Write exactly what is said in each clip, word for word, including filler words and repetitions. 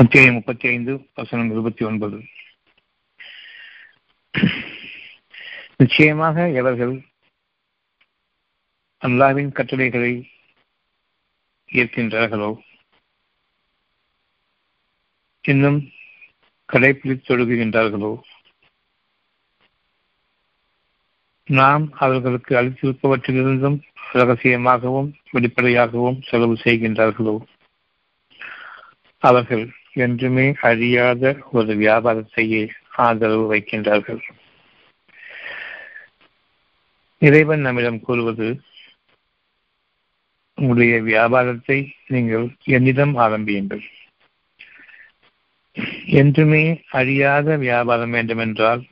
அத்தியாயம் முப்பத்தி ஐந்து வசனம் இருபத்தி ஒன்பது. நிச்சயமாக எவர்கள் அல்லாஹ்வின் கட்டளைகளை ஏற்கின்றார்களோ இன்னும் கடைப்பிடித்து தொழுகின்றார்களோ நாம் அவர்களுக்கு அளித்திருப்பவற்றிலிருந்தும் ரகசியமாகவும் வெளிப்படையாகவும் செலவு செய்கின்றார்களோ அவர்கள் என்றுமே அழியாத ஒரு வியாபாரத்தையே ஆதரவு வைக்கின்றார்கள். இறைவன் நம்மிடம் கூறுவது, உங்களுடைய வியாபாரத்தை நீங்கள் என்னிடம் ஆரம்பியுங்கள். என்றுமே அழியாத வியாபாரம் வேண்டுமென்றால்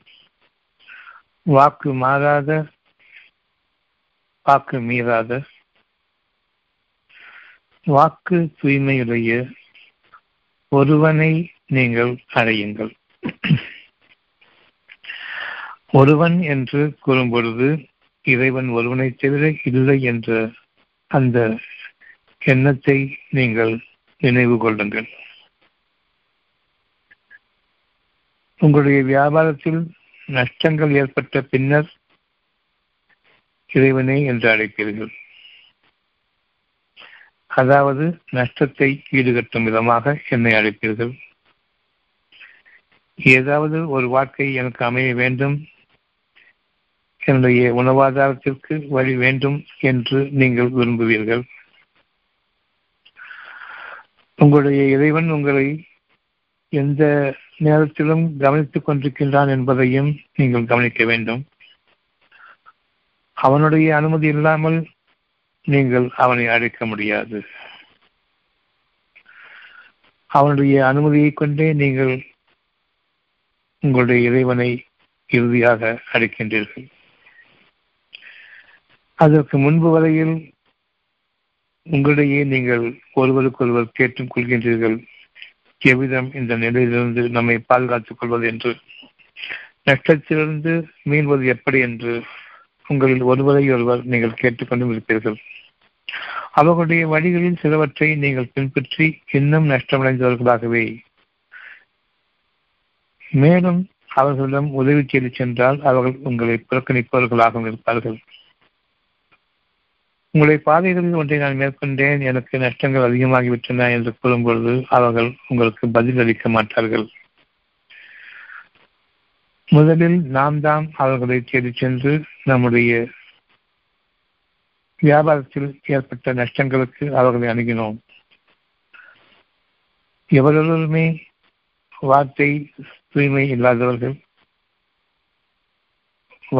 வாக்கு மாறாத, வாக்கு மீறாத, வாக்கு தூய்மையுடைய ஒருவனை நீங்கள் அடையுங்கள். ஒருவன் என்று கூறும்பொழுது இறைவன் ஒருவனை தவிர இல்லை என்ற அந்த எண்ணத்தை நீங்கள் நினைவு கொள்ளுங்கள். உங்களுடைய வியாபாரத்தில் நஷ்டங்கள் ஏற்பட்ட பின்னர் இறைவனே என்று அழைப்பீர்கள். அதாவது நஷ்டத்தை ஈடுகட்டும் விதமாக என்னை அழைப்பீர்கள். ஏதாவது ஒரு வாழ்க்கை எனக்கு அமைய வேண்டும், என்னுடைய உணவாதாரத்திற்கு வழி வேண்டும் என்று நீங்கள் விரும்புவீர்கள். உங்களுடைய இறைவன் உங்களை எந்த நேரத்திலும் கவனித்துக் கொண்டிருக்கின்றான் என்பதையும் நீங்கள் கவனிக்க வேண்டும். அவனுடைய அனுமதி இல்லாமல் நீங்கள் அவனை அழைக்க முடியாது. அவனுடைய அனுமதியை கொண்டே நீங்கள் உங்களுடைய இறைவனை இறுதியாக அழைக்கின்றீர்கள். அதற்கு முன்பு வரையில் உங்களிடையே நீங்கள் ஒருவருக்கொருவர் கேட்டுக் கொள்கின்றீர்கள், எவ்விதம் இந்த நிலையிலிருந்து நம்மை பாதுகாத்துக் கொள்வது என்று, நஷ்டத்திலிருந்து மீள்வது எப்படி என்று உங்களில் ஒருவரை ஒருவர் நீங்கள் கேட்டுக்கொண்டும் இருப்பீர்கள். அவர்களுடைய வழிகளில் சிலவற்றை நீங்கள் பின்பற்றி இன்னும் நஷ்டமடைந்தவர்களாகவே மேலும் அவர்களிடம் உதவி தேடி சென்றால் அவர்கள் உங்களை புறக்கணிப்பவர்களாகவும் இருப்பார்கள். உங்களுடைய பாதைகளில் ஒன்றை நான் மேற்கொண்டேன், எனக்கு நஷ்டங்கள் அதிகமாகிவிட்டன என்று கூறும்பொழுது அவர்கள் உங்களுக்கு பதில் அளிக்க மாட்டார்கள். முதலில் நாம் தான் அவர்களை தேடி சென்று நம்முடைய வியாபாரத்தில் ஏற்பட்ட நஷ்டங்களுக்கு அவர்களை அணுகினோம். எவர்களுமே வார்த்தை தூய்மை இல்லாதவர்கள்,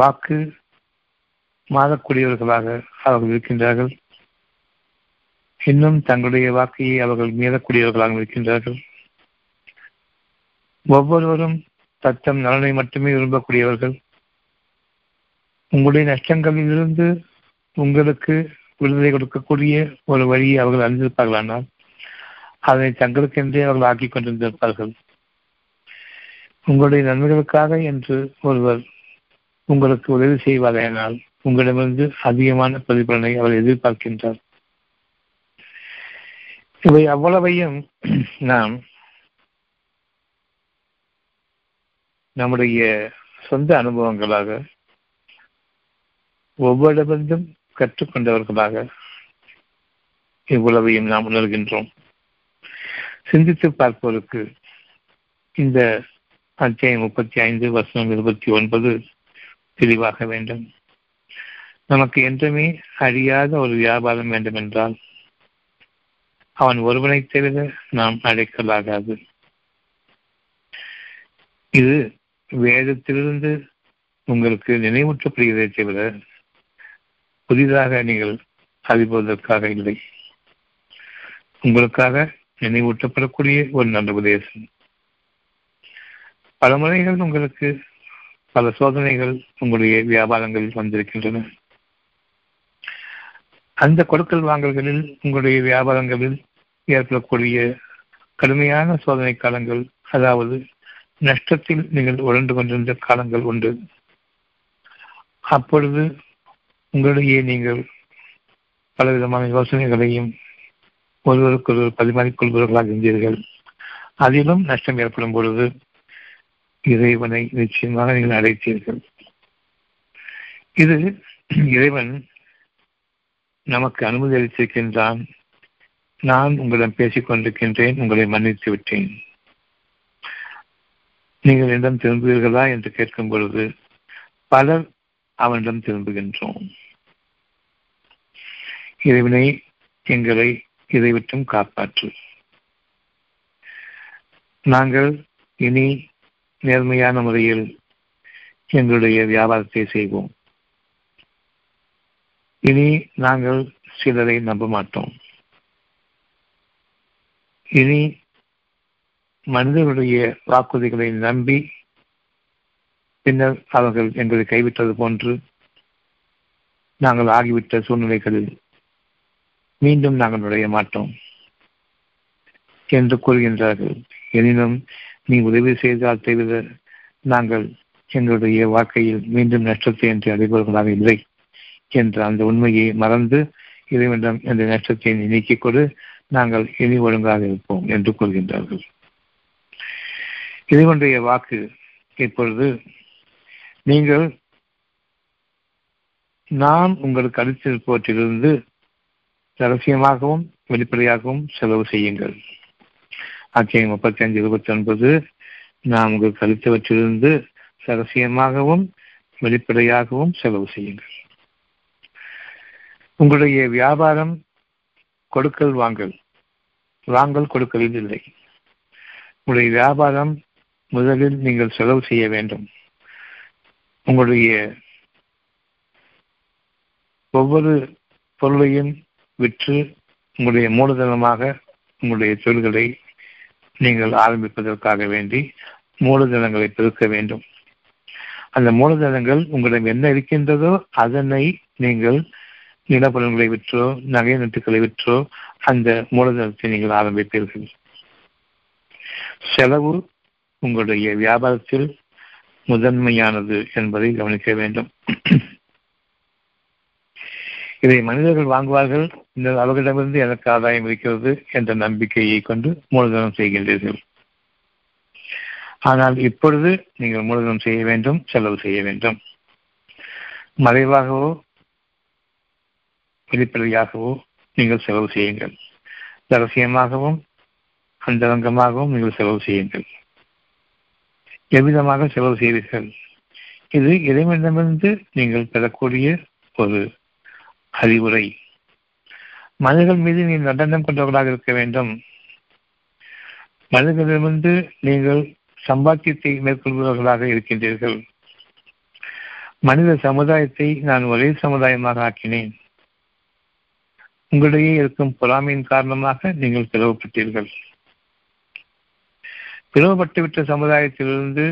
வாக்கு மாறக்கூடியவர்களாக அவர்கள் இருக்கின்றார்கள். இன்னும் தங்களுடைய வாக்கையை அவர்கள் மீறக்கூடியவர்களாக இருக்கின்றார்கள். ஒவ்வொருவரும் தத்தம் நலனை மட்டுமே விரும்பக்கூடியவர்கள். உங்களுடைய நஷ்டங்களிலிருந்து உங்களுக்கு விடுதலை கொடுக்கக்கூடிய ஒரு வழியை அவர்கள் அறிந்திருப்பார்களானால் அதனை தங்களுக்கென்றே அவர்கள் ஆக்கிக் கொண்டிருந்திருப்பார்கள். உங்களுடைய நன்மைகளுக்காக என்று ஒருவர் உங்களுக்கு உதவி செய்வாரானால் உங்களிடமிருந்து அதிகமான பிரதிபலனை அவர் எதிர்பார்க்கின்றார். இவை அவ்வளவையும் நாம் நம்முடைய சொந்த அனுபவங்களாக, ஒவ்வொருவரிடமிருந்தும் கற்றுக்கொண்டவர்களாக இவ்வளவையும் நாம் உணர்கின்றோம். சிந்தித்து பார்ப்போருக்கு இந்த அத்தியாயம் முப்பத்தி ஐந்து வசனம் இருபத்தி ஒன்பது தெளிவாக வேண்டும். நமக்கு என்றுமே அழியாத ஒரு வியாபாரம் வேண்டுமென்றால் அவன் ஒருவனை தவிர நாம் அழைக்கலாகாது. இது வேதத்திலிருந்து உங்களுக்கு நினைவூற்றப்படுகிறதை தவிர புதிதாக நீங்கள் அறிவதற்காக இல்லை. உங்களுக்காக நினைவூட்டப்படக்கூடிய ஒரு நல்ல உபதேசம். பல முறைகள் உங்களுக்கு பல சோதனைகள் உங்களுடைய வியாபாரங்களில் வந்திருக்கின்றன. அந்த கொடுக்கல் வாங்கல்களில் உங்களுடைய வியாபாரங்களில் ஏற்படக்கூடிய கடுமையான சோதனை காலங்கள், அதாவது நஷ்டத்தில் நீங்கள் உழண்டு கொண்டிருந்த காலங்கள் உண்டு. அப்பொழுது உங்களிடையே நீங்கள் பலவிதமான யோசனைகளையும் ஒருவருக்கொருவர் பரிமாறிக்கொள்பவர்களாக இருந்தீர்கள். அதிலும் நஷ்டம் ஏற்படும் பொழுது இறைவனை நிச்சயமாக நீங்கள் அடைத்தீர்கள். இது இறைவன் நமக்கு அனுமதி அளித்திருக்கின்றான். நான் உங்களிடம் பேசிக் கொண்டிருக்கின்றேன், உங்களை மன்னித்து விட்டேன், நீங்கள் என்னிடம் திரும்புவீர்களா என்று கேட்கும் பொழுது பலர் அவனிடம் திரும்புகின்றோம். இறைவனை எங்களை இதை விட்டும் காப்பாற்று, நாங்கள் இனி நேர்மையான முறையில் எங்களுடைய வியாபாரத்தை செய்வோம், இனி நாங்கள் சிலரை நம்ப மாட்டோம், இனி மனிதர்களுடைய வாக்குறுதிகளை நம்பி பின்னர் அவர்கள் எங்களை கைவிட்டது போன்று நாங்கள் ஆகிவிட்ட சூழ்நிலைகளில் மீண்டும் நாங்கள் நுழைய மாட்டோம் என்று கூறுகின்றார்கள். எனினும் நீ உதவி செய்தால் தவிர நாங்கள் எங்களுடைய வாழ்க்கையில் மீண்டும் நஷ்டத்தை என்று அடைபவர்களாக இல்லை என்ற அந்த உண்மையை மறந்து இறைவனிடம் என்ற நஷ்டத்தை நீக்கிக் கொண்டு நாங்கள் இனி ஒழுங்காக இருப்போம் என்று கூறுகின்றார்கள். இறைவனுடைய வாக்கு இப்பொழுது நீங்கள் நான் உங்களுக்கு அளித்திருப்பவற்றிலிருந்து ரகசியமாகவும் வெளிப்படையாகவும் செலவு செய்யுங்கள். அத்தியாயம் முப்பத்தி அஞ்சு இருபத்தி ஒன்பது நாம் உங்களுக்கு அளித்தவற்றிலிருந்து ரகசியமாகவும் வெளிப்படையாகவும் செலவு செய்யுங்கள். உங்களுடைய வியாபாரம் கொடுக்கல் வாங்கல், வாங்கல் கொடுக்கலில் இல்லை. உங்களுடைய வியாபாரம் முதலில் நீங்கள் செலவு செய்ய வேண்டும். உங்களுடைய ஒவ்வொரு பொருளையும் விற்று உங்களுடைய மூலதனமாக உங்களுடைய தொழில்களை நீங்கள் ஆரம்பிப்பதற்காக வேண்டி மூலதனங்களை பெருக்க வேண்டும். அந்த மூலதனங்கள் உங்களிடம் என்ன இருக்கின்றதோ அதனை நீங்கள் நிலப்பொருள்களை விற்றோ நகை நட்டுக்களை விற்றோ அந்த மூலதனத்தை நீங்கள் ஆரம்பிப்பீர்கள். செலவு உங்களுடைய வியாபாரத்தில் முதன்மையானது என்பதை கவனிக்க வேண்டும். இதை மனிதர்கள் வாங்குவார்கள், இந்த அவர்களிடமிருந்து எனக்கு ஆதாயம் இருக்கிறது என்ற நம்பிக்கையை கொண்டு மூலதனம் செய்கின்றீர்கள். ஆனால் இப்பொழுது நீங்கள் மூலதனம் செய்ய வேண்டும், செலவு செய்ய வேண்டும். மறைவாகவோ வெளிப்படையாகவோ நீங்கள் செலவு செய்யுங்கள். ரகசியமாகவும் அந்தரங்கமாகவும் நீங்கள் செலவு செய்யுங்கள். எவ்விதமாக செலவு செய்வீர்கள்? இது இறைவனிடமிருந்து நீங்கள் பெறக்கூடிய ஒரு அறிவுரை. மனிதர்கள் மீது நீங்கள் நடனம் கொண்டவர்களாக இருக்க வேண்டும். மனிதர்களிடமிருந்து நீங்கள் சம்பாத்தியத்தை மேற்கொள்பவர்களாக இருக்கின்றீர்கள். மனித சமுதாயத்தை நான் ஒரே சமுதாயமாக ஆக்கினேன். உங்களிடையே இருக்கும் பொறாமையின் காரணமாக நீங்கள் பிளவுபட்டீர்கள். பிளவுபட்டுவிட்ட சமுதாயத்திலிருந்து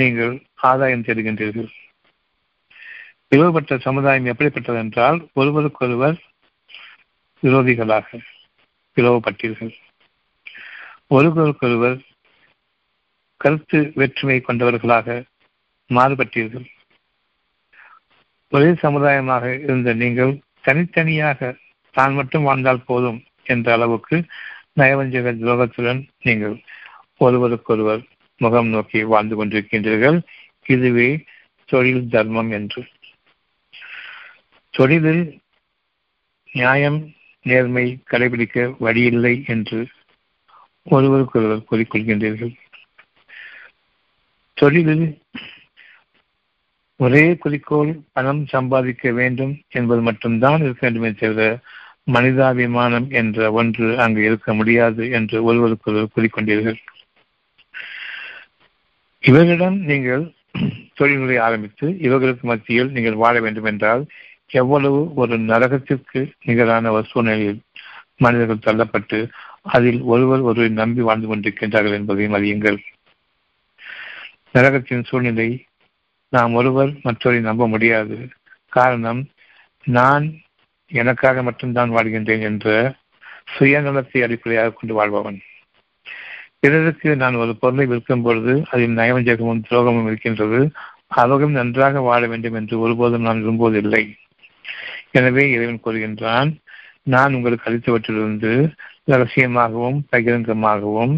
நீங்கள் ஆதாயம் தேடுகின்றீர்கள். பிளவுபட்ட சமுதாயம் எப்படிப்பட்டது என்றால் ஒருவருக்கொருவர் விரோதிகளாக பிளவுபட்டீர்கள், ஒருவருக்கொருவர் கருத்து வேற்றுமை கொண்டவர்களாக மாறுபட்டீர்கள். ஒரே சமுதாயமாக இருந்த நீங்கள் தனித்தனியாக தான் மட்டும் வாழ்ந்தால் போதும் என்ற அளவுக்கு நயவஞ்சக துரோகத்துடன் நீங்கள் ஒருவருக்கொருவர் முகம் நோக்கி வாழ்ந்து கொண்டிருக்கின்றீர்கள். இதுவே தொழில் தர்மம் என்று. தொழிலில் நியாயம் நேர்மை கடைபிடிக்க வழியில்லை என்று ஒருவருக்கொருவர் கூறிக்கொள்கின்றீர்கள். தொழிலில் ஒரே குறிக்கோள் பணம் சம்பாதிக்க வேண்டும் என்பது மட்டும்தான் இருக்க வேண்டுமே தவிர மனிதாபிமானம் என்ற ஒன்று அங்கு இருக்க முடியாது என்று ஒருவருக்கொருவர் கூறிக்கொண்டீர்கள். இவர்களிடம் நீங்கள் தொழில்முறை ஆரம்பித்து இவர்களுக்கு மத்தியில் நீங்கள் வாழ வேண்டும் என்றால் எவ்வளவு ஒரு நரகத்திற்கு நிகரான ஒரு சூழ்நிலையில் மனிதர்கள் தள்ளப்பட்டு அதில் ஒருவர் ஒருவரை நம்பி வாழ்ந்து கொண்டிருக்கின்றார்கள் என்பதையும் அறியுங்கள். நரகத்தின் சூழ்நிலை நாம் ஒருவர் மற்றவரை நம்ப முடியாது. காரணம், நான் எனக்காக மட்டும்தான் வாழ்கின்றேன் என்ற சுயநலத்தை அடிப்படையாக கொண்டு வாழ்பவன். பிறருக்கு நான் ஒரு பொருளை விற்கும் பொழுது அதில் நயவஞ்சகமும் துரோகமும் இருக்கின்றது, அவர்களும் நன்றாக வாழ வேண்டும் என்று ஒருபோதும் நான் விரும்புவதில்லை. எனவே இறைவன் கூறுகின்றான், நான் உங்களுக்கு அளித்தவற்றிலிருந்து ரகசியமாகவும் பகிரங்கமாகவும்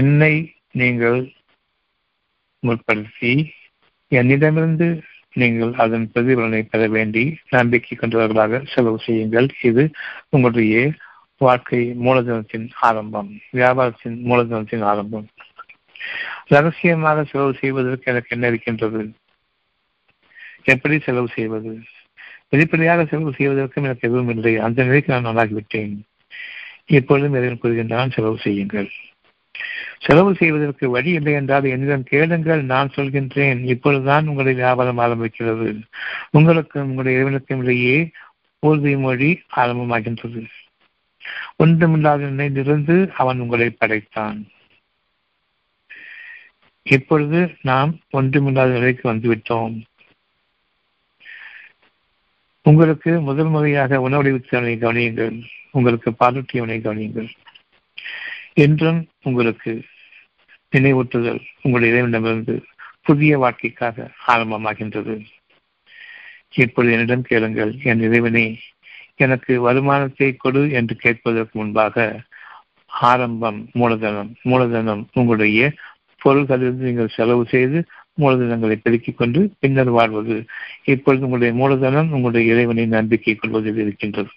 என்னை நீங்கள் முற்படுத்தி என்னிடமிருந்து நீங்கள் அதன் பிரதிபலனை பெற வேண்டி நம்பிக்கை கொண்டவர்களாக செலவு செய்யுங்கள். இது உங்களுடைய வாழ்க்கை மூலதனத்தின் ஆரம்பம், வியாபாரத்தின் மூலதனத்தின் ஆரம்பம். ரகசியமாக செலவு செய்வதற்கு எனக்கு என்ன இருக்கின்றது? எப்படி செலவு செய்வது? வெளிப்படையாக செலவு செய்வதற்கும் எனக்கு எதுவும் இல்லை. அந்த நிலைக்கு நான் நாளாகிவிட்டேன். எப்பொழுதும் எதையும் கூறுகின்றான், செலவு செய்யுங்கள். செலவு செய்வதற்கு வழி இல்லை என்றால் என்னிடம் கேளுங்கள், நான் சொல்கின்றேன். இப்பொழுதுதான் உங்களை வியாபாரம் ஆரம்பிக்கிறது. உங்களுக்கும் உங்களுடைய இறைவனுக்கும் இடையே போர்வை மொழி ஆரம்பமாகின்றது. ஒன்றுமில்லாத நிலையிலிருந்து அவன் உங்களை படைத்தான். இப்பொழுது நாம் ஒன்றுமில்லாத நிலைக்கு வந்துவிட்டோம். உங்களுக்கு முதல் முறையாக உணவடைவித்தவனை கவனியுங்கள், உங்களுக்கு பாலூட்டியவனை கவனியுங்கள். என்றும் உங்களுக்கு நினைவூட்டுதல் உங்களுடைய இறைவனிடமிருந்து புதிய வாழ்க்கைக்காக ஆரம்பமாகின்றது. இப்பொழுது என்னிடம் கேளுங்கள், என் இறைவனே எனக்கு வருமானத்தை கொடு என்று கேட்பதற்கு முன்பாக ஆரம்பம் மூலதனம் மூலதனம் உங்களுடைய பொருள்களிலிருந்து நீங்கள் செலவு செய்து மூலதனங்களை பெருக்கிக் கொண்டு பின்னர் வாழ்வது. இப்பொழுது உங்களுடைய மூலதனம் உங்களுடைய இறைவனை நம்பிக்கை கொள்வதில் இருக்கின்றது.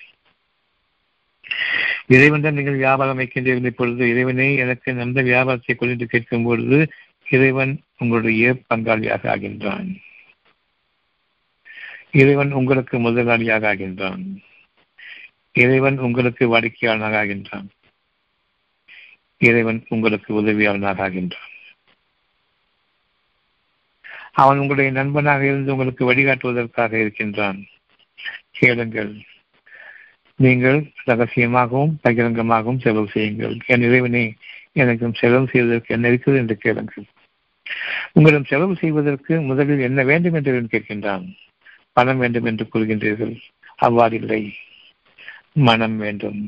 இறைவனிடம் நீங்கள் வியாபாரம் வைக்கின்றீர்கள். இப்பொழுது இறைவனை எனக்கு நல்ல வியாபாரத்தை கொண்டு கேட்கும் பொழுது இறைவன் உங்களுடைய பங்காளியாக ஆகின்றான். இறைவன் உங்களுக்கு முதலாளியாக ஆகின்றான். இறைவன் உங்களுக்கு வாடிக்கையாளனாக ஆகின்றான். இறைவன் உங்களுக்கு உதவியாளனாக ஆகின்றான். அவன் உங்களுடைய நண்பனாக இருந்து உங்களுக்கு வழிகாட்டுவதற்காக இருக்கின்றான். கேளுங்கள், நீங்கள் ரகசியமாகவும் பகிரங்கமாகவும் செலவு செய்யுங்கள். என் இறைவனை எனக்கும் செலவு செய்வதற்கு என்ன இருக்கிறது என்று கேளுங்கள். உங்களிடம் செலவு செய்வதற்கு முதலில் என்ன வேண்டும் என்று கேட்கின்றான். பணம் வேண்டும் என்று கூறுகின்றீர்கள். அவ்வாறில்லை, மனம் வேண்டும்.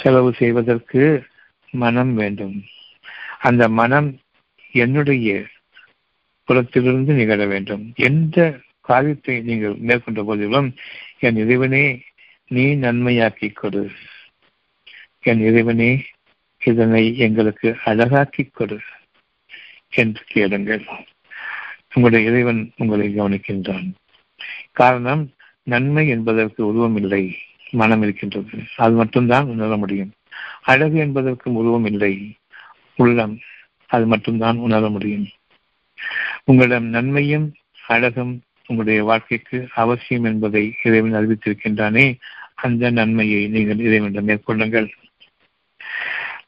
செலவு செய்வதற்கு மனம் வேண்டும். அந்த மனம் என்னுடைய புறத்திலிருந்து நிகழ வேண்டும். எந்த காரியத்தை நீங்கள் மேற்கொண்ட போதிலும் என் இறைவனே நீ நன்மையாக்கி கொடு, என் இறைவனே இதனை எங்களுக்கு அழகாக்கி கொடு என்று கேளுங்கள். உங்களுடைய இறைவன் உங்களை கவனிக்கின்றான். காரணம், நன்மை என்பதற்கு உருவம் இல்லை, மனம் இருக்கின்றது. அது மட்டும்தான் உணர முடியும். அழகு என்பதற்கும் உருவம் இல்லை, உள்ளம். அது மட்டும்தான் உணர முடியும். உங்களிடம் நன்மையும் அழகும் உங்களுடைய வாழ்க்கைக்கு அவசியம் என்பதை இறைவன் அறிவித்திருக்கின்றானே, அந்த நன்மையை நீங்கள் இறைவனிடம் மேற்கொள்ளுங்கள்.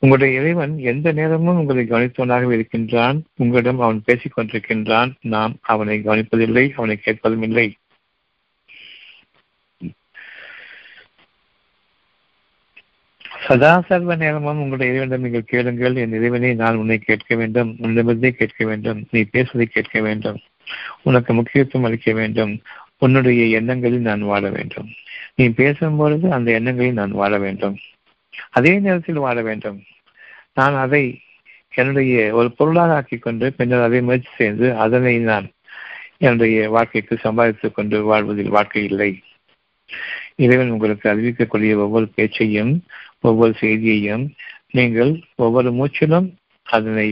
உங்களுடைய இறைவன் எந்த நேரமும் உங்களை கவனித்தவனாகவே இருக்கின்றான். உங்களிடம் அவன் பேசிக் கொண்டிருக்கின்றான். நாம் அவனை கவனிப்பதில்லை, அவனை கேட்பதும் இல்லை. சதா சர்வ நேரமும் உங்களுடைய இறைவனிடம் நீங்கள் கேளுங்கள். என் இறைவனை நான் உன்னை கேட்க வேண்டும், உன்னிடமிருந்தே கேட்க வேண்டும், நீ பேசுவதை கேட்க வேண்டும், உனக்கு முக்கியத்துவம் அளிக்க வேண்டும், உன்னுடைய எண்ணங்களில் நான் வாழ வேண்டும், நீ பேசும்பொழுது அந்த எண்ணங்களில் நான் வாழ வேண்டும், அதே நேரத்தில் வாழ வேண்டும். நான் அதை என்னுடைய ஒரு பொருளாக ஆக்கிக் கொண்டு பின்னர் அதை முயற்சி செய்து அதனை நான் என்னுடைய வாழ்க்கைக்கு சம்பாதித்துக் கொண்டு வாழ்வதில் வாழ்க்கை இல்லை. இறைவன் உங்களுக்கு அறிவிக்கக்கூடிய ஒவ்வொரு பேச்சையும் ஒவ்வொரு செய்தியையும் நீங்கள் ஒவ்வொரு மூச்சிலும் அதனை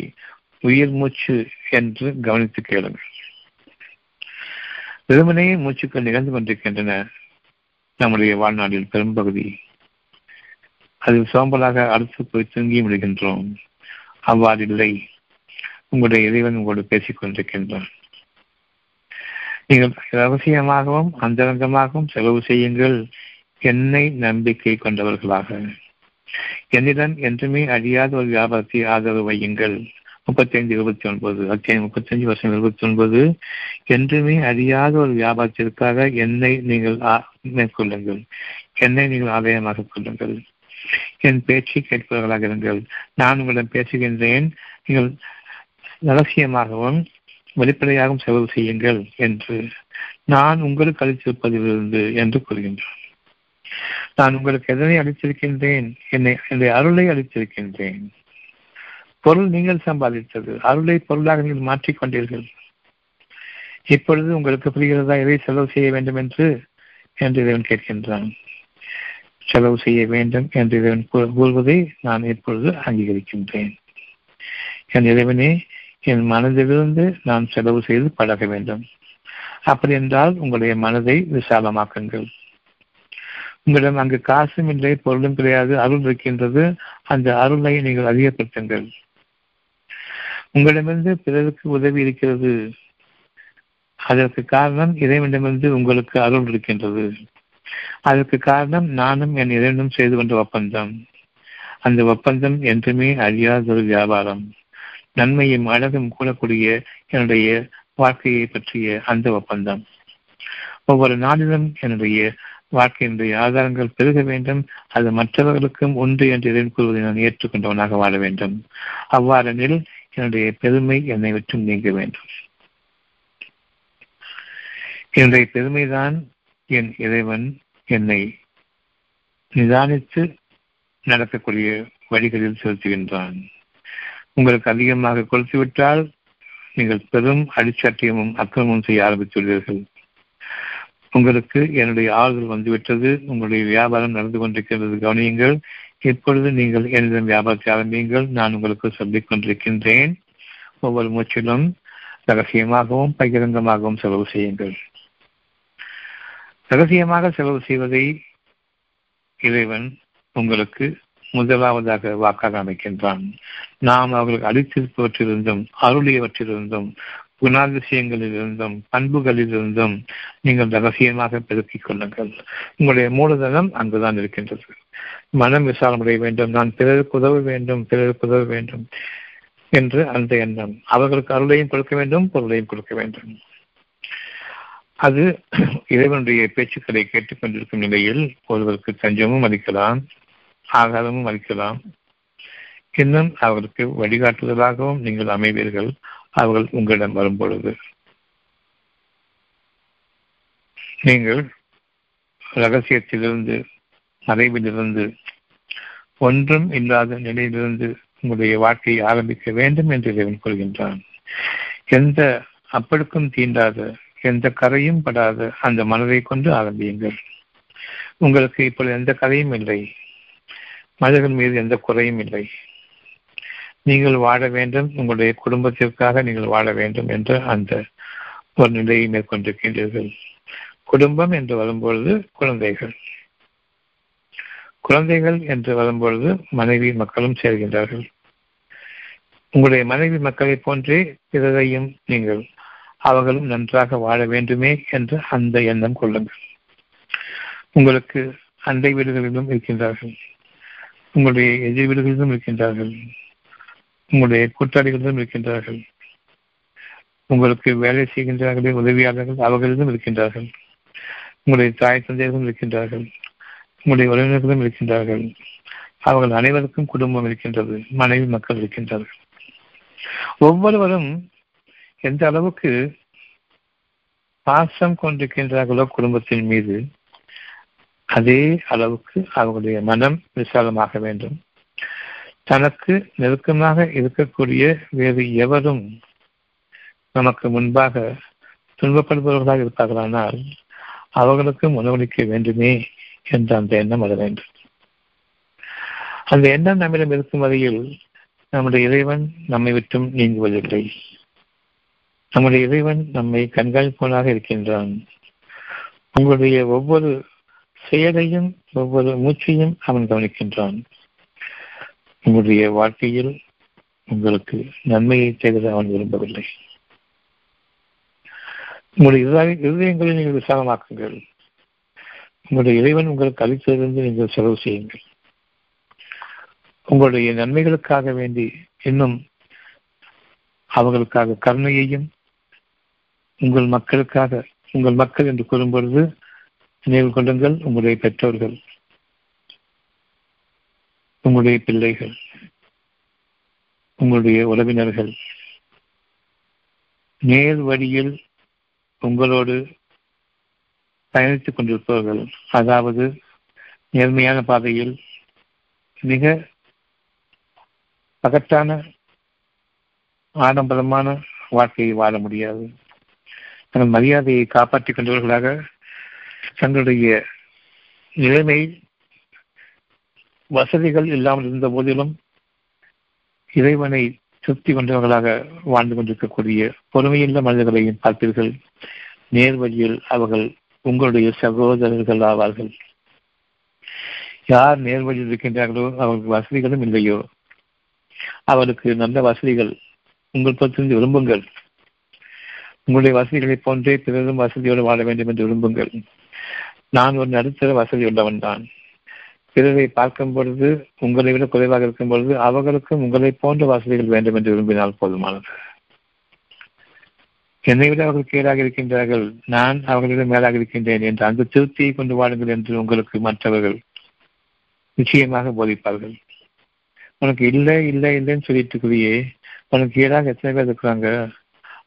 உயிர் மூச்சு என்று கவனித்து கேளுங்கள். வெறுமனையே மூச்சுக்கள் நிகழ்ந்து கொண்டிருக்கின்றன. நம்முடைய வாழ்நாளில் பெரும்பகுதி அதில் சோம்பலாக அடுத்து போய் தூங்கி விடுகின்றோம். அவ்வாறில்லை, உங்களுடைய இறைவன் உங்களோடு பேசிக் கொண்டிருக்கின்றான். நீங்கள் ரகசியமாகவும் அந்தரங்கமாகவும் செலவு செய்யுங்கள். என்னை நம்பிக்கை கொண்டவர்களாக என்னிடம் என்றுமே அழியாத ஒரு வியாபாரத்தை ஆதரவு வையுங்கள். முப்பத்தைந்து இருபத்தி ஒன்பது அத்தியாயம் முப்பத்தஞ்சு வருஷம் இருபத்தி ஒன்பது என்றுமே அறியாத ஒரு வியாபாரத்திற்காக என்னை நீங்கள் மேற்கொள்ளுங்கள். என்னை நீங்கள் ஆதாயமாக கொள்ளுங்கள். என் பேச்சை கேட்பவர்களாக இருங்கள். நான் உங்களிடம் பேசுகின்றேன். நீங்கள் ரகசியமாகவும் வெளிப்படையாகவும் செலவு செய்யுங்கள் என்று நான் உங்களுக்கு அளித்திருப்பதிலிருந்து என்று கூறுகின்றேன். நான் உங்களுக்கு எதனை அளித்திருக்கின்றேன்? என்னை என்னுடைய அருளை அளித்திருக்கின்றேன். பொருள் நீங்கள் சம்பாதித்தது, அருளை பொருளாக நீங்கள் மாற்றிக்கொண்டீர்கள். இப்பொழுது உங்களுக்கு புரிகிறதா எதை செலவு செய்ய வேண்டும் என்று என்று இறைவன் கேட்கின்றான். செலவு செய்ய வேண்டும் என்று இறைவன் கூறுவதை நான் இப்பொழுது அங்கீகரிக்கின்றேன். என் இறைவனே, என் மனதிலிருந்து நான் செலவு செய்து பழக வேண்டும். அப்படி என்றால் உங்களுடைய மனதை விசாலமாக்குங்கள். உங்களிடம் அங்கு காசும் இல்லை, பொருளும் கிடையாது, அருள் இருக்கின்றது. அந்த அருளை நீங்கள் அதிகப்படுத்துங்கள். உங்களிடமிருந்து பிறருக்கு உதவி இருக்கிறது. அதற்கு காரணம் இறைவனிடமிருந்து உங்களுக்கு அருள் இருக்கின்றது. அதற்கு காரணம் நானும் என் இறைவனும் செய்து கொண்ட ஒப்பந்தம். அந்த ஒப்பந்தம் என்றுமே அழியாதொரு வியாபாரம். நன்மையும் அழகும் கூடக்கூடிய என்னுடைய வாழ்க்கையை பற்றிய அந்த ஒப்பந்தம். ஒவ்வொரு நாளிலும் என்னுடைய வாழ்க்கையினுடைய ஆதாரங்கள் பெருக வேண்டும். அது மற்றவர்களுக்கும் ஒன்று என்று இறைவன் கூறுவதை நான் ஏற்றுக்கொண்டவனாக வாழ வேண்டும். அவ்வாறெனில் என்னுடைய பெருமை என்னை விட்டு நீங்க வேண்டும். என்னுடைய பெருமைதான் என் இறைவன் என்னை நிதானித்து நடக்கக்கூடிய வழிகளில் செலுத்துகின்றான். உங்களுக்கு அதிகமாக கொடுத்துவிட்டால் நீங்கள் பெரும் அடிச்சாட்டியமும் அக்கிரமும் செய்ய ஆரம்பித்துள்ளீர்கள். உங்களுக்கு என்னுடைய ஆறுதல் வந்துவிட்டது. உங்களுடைய வியாபாரம் நடந்து கொண்டிருக்கிறது. கவனியுங்கள். இப்பொழுது நீங்கள் என்னிடம் வியாபாரத்தை ஆரம்பியுங்கள். நான் உங்களுக்கு சொல்லிக் கொண்டிருக்கின்றேன். ஒவ்வொரு மூச்சிலும் ரகசியமாகவும் பகிரங்கமாகவும் செலவு செய்யுங்கள். ரகசியமாக செலவு செய்வதை இறைவன் உங்களுக்கு முதலாவதாக வாக்காக அமைக்கின்றான். நாம் அவர்களுக்கு அளித்திருப்பவற்றிலிருந்தும் அருளியவற்றிலிருந்தும் குணாதிசயங்களிலிருந்தும் பண்புகளிலிருந்தும் நீங்கள் ரகசியமாக பெருக்கிக் கொள்ளுங்கள். உங்களுடைய மூலதனம் அங்குதான் இருக்கின்றது. மனம் விசாலமடைய வேண்டும். நான் பிறருக்கு உதவ வேண்டும், பிறருக்கு உதவ வேண்டும் என்று அந்த எண்ணம். அவர்களுக்கு அருளையும் கொடுக்க வேண்டும், பொருளையும் கொடுக்க வேண்டும். அது இறைவனுடைய பேச்சுக்களை கேட்டுக்கொண்டிருக்கும் நிலையில் ஒருவருக்கு தஞ்சமும் அளிக்கலாம், ஆகாரமும் அளிக்கலாம். இன்னும் அவர்களுக்கு வழிகாட்டுதலாகவும் நீங்கள் அமைவீர்கள் அவர்கள் உங்களிடம் வரும் பொழுது. நீங்கள் ரகசியத்திலிருந்து, மறைவிலிருந்து, ஒன்றும் இல்லாத நிலையிலிருந்து உங்களுடைய வாழ்க்கையை ஆரம்பிக்க வேண்டும் என்று இறைவன் கொள்கின்றான். எந்த அப்பழுக்கும் தீண்டாத, எந்த கரையும் படாத அந்த மனதை கொண்டு ஆரம்பியுங்கள். உங்களுக்கு இப்பொழுது எந்த கரையும் இல்லை, மனிதர்கள் மீது எந்த குறையும் இல்லை. நீங்கள் வாழ வேண்டும், உங்களுடைய குடும்பத்திற்காக நீங்கள் வாழ வேண்டும் என்ற அந்த ஒரு நிலையை மேற்கொண்டிருக்கின்றீர்கள். குடும்பம் என்று வரும்பொழுது குழந்தைகள், குழந்தைகள் என்று வரும்பொழுது மனைவி மக்களும் சேர்கின்றார்கள். உங்களுடைய மனைவி மக்களை போன்றே பிறரையும் நீங்கள் அவர்களும் நன்றாக வாழ வேண்டுமே என்ற அந்த எண்ணம் கொள்ளுங்கள். உங்களுக்கு அண்டை வீடுகளிலும் இருக்கின்றார்கள், உங்களுடைய எதிர் வீடுகளிலும் இருக்கின்றார்கள், உங்களுடைய கூட்டாளிகளிடம் இருக்கின்றார்கள், உங்களுக்கு வேலை செய்கின்றார்களே உதவியாளர்கள் அவர்களிடம் இருக்கின்றார்கள், உங்களுடைய தாய் தந்தையர்களும் இருக்கின்றார்கள், உங்களுடைய உறவினர்களும் இருக்கின்றார்கள். அவர்கள் அனைவருக்கும் குடும்பம் இருக்கின்றது, மனைவி மக்கள் இருக்கின்றார்கள். ஒவ்வொருவரும் எந்த அளவுக்கு பாசம் கொண்டிருக்கின்றார்களோ குடும்பத்தின் மீது, அதே அளவுக்கு அவர்களுடைய மனம் விசாலமாக வேண்டும். தனக்கு நெருக்கமாக இருக்கக்கூடிய வேறு எவரும் நமக்கு முன்பாக துன்பப்படுபவர்களாக இருப்பார்களானால் அவர்களுக்கும் உணவளிக்க வேண்டுமே என்ற அந்த எண்ணம் வர வேண்டும். அந்த எண்ணம் நம்மிடம் இருக்கும் வகையில் நம்முடைய இறைவன் நம்மை விட்டும் நீங்குவதில்லை. நம்முடைய இறைவன் நம்மை கண்காணிப்பவனாக இருக்கின்றான். உங்களுடைய ஒவ்வொரு செயலையும் ஒவ்வொரு மூச்சையும் அவன் கவனிக்கின்றான். உங்களுடைய வாழ்க்கையில் உங்களுக்கு நன்மையை செய்வது அவன் விரும்பவில்லை. உங்களுடைய இருதயங்களை நீங்கள் விசாலமாக்குங்கள். உங்களுடைய இறைவன் உங்களுக்கு அளித்ததிலிருந்து நீங்கள் செலவு செய்யுங்கள். உங்களுடைய நன்மைகளுக்காக வேண்டி இன்னும் அவர்களுக்காக கருணையையும், உங்கள் மக்களுக்காக, உங்கள் மக்கள் என்று கூறும்பொழுது நினைவு கொள்ளுங்கள் உங்களுடைய பெற்றோர்கள், உங்களுடைய பிள்ளைகள், உங்களுடைய உறவினர்கள். நேர் வழியில் உங்களோடு பயணித்துக் கொண்டிருப்பவர்கள், அதாவது நேர்மையான பாதையில் மிக பகட்டான ஆடம்பரமான வாழ்க்கையை வாழ முடியாது. தங்கள் மரியாதையை காப்பாற்றிக் கொண்டவர்களாக தங்களுடைய நிலைமை வசதிகள் இல்லாமல் இருந்த போதிலும் இறைவனை திருப்தி கொண்டவர்களாக வாழ்ந்து கொண்டிருக்கக்கூடிய பொறுமையுள்ள மனிதர்களையும் பார்ப்பீர்கள். நேர் வழியில் அவர்கள் உங்களுடைய சகோதரர்கள் ஆவார்கள். யார் நேர் வழியில் இருக்கின்றார்களோ அவர்களுக்கு வசதிகளும் இல்லையோ அவர்களுக்கு நல்ல வசதிகள் உங்கள் பொறுத்திருந்து விரும்புங்கள். உங்களுடைய வசதிகளைப் போன்றே பிறரும் வசதியோடு வாழ வேண்டும் என்று விரும்புங்கள். நான் ஒரு நடுத்தர வசதி உள்ளவன் தான். பிறரை பார்க்கும் பொழுது உங்களை விட குறைவாக இருக்கும் பொழுது அவர்களுக்கும் உங்களை போன்ற வசதிகள் வேண்டும் என்று விரும்பினால் போதுமானது. என்னை விட அவர்கள் கீழாக இருக்கின்றார்கள், நான் அவர்களிடம் மேலாக இருக்கின்றேன் என்ற அந்த திருப்தியை கொண்டு வாடுங்கள் என்று உங்களுக்கு மற்றவர்கள் நிச்சயமாக போதிப்பார்கள். உனக்கு இல்லை இல்லை இல்லைன்னு சொல்லிட்டுக்குள்ளேயே உனக்கு கீழாக எத்தனை பேர் இருக்கிறாங்க,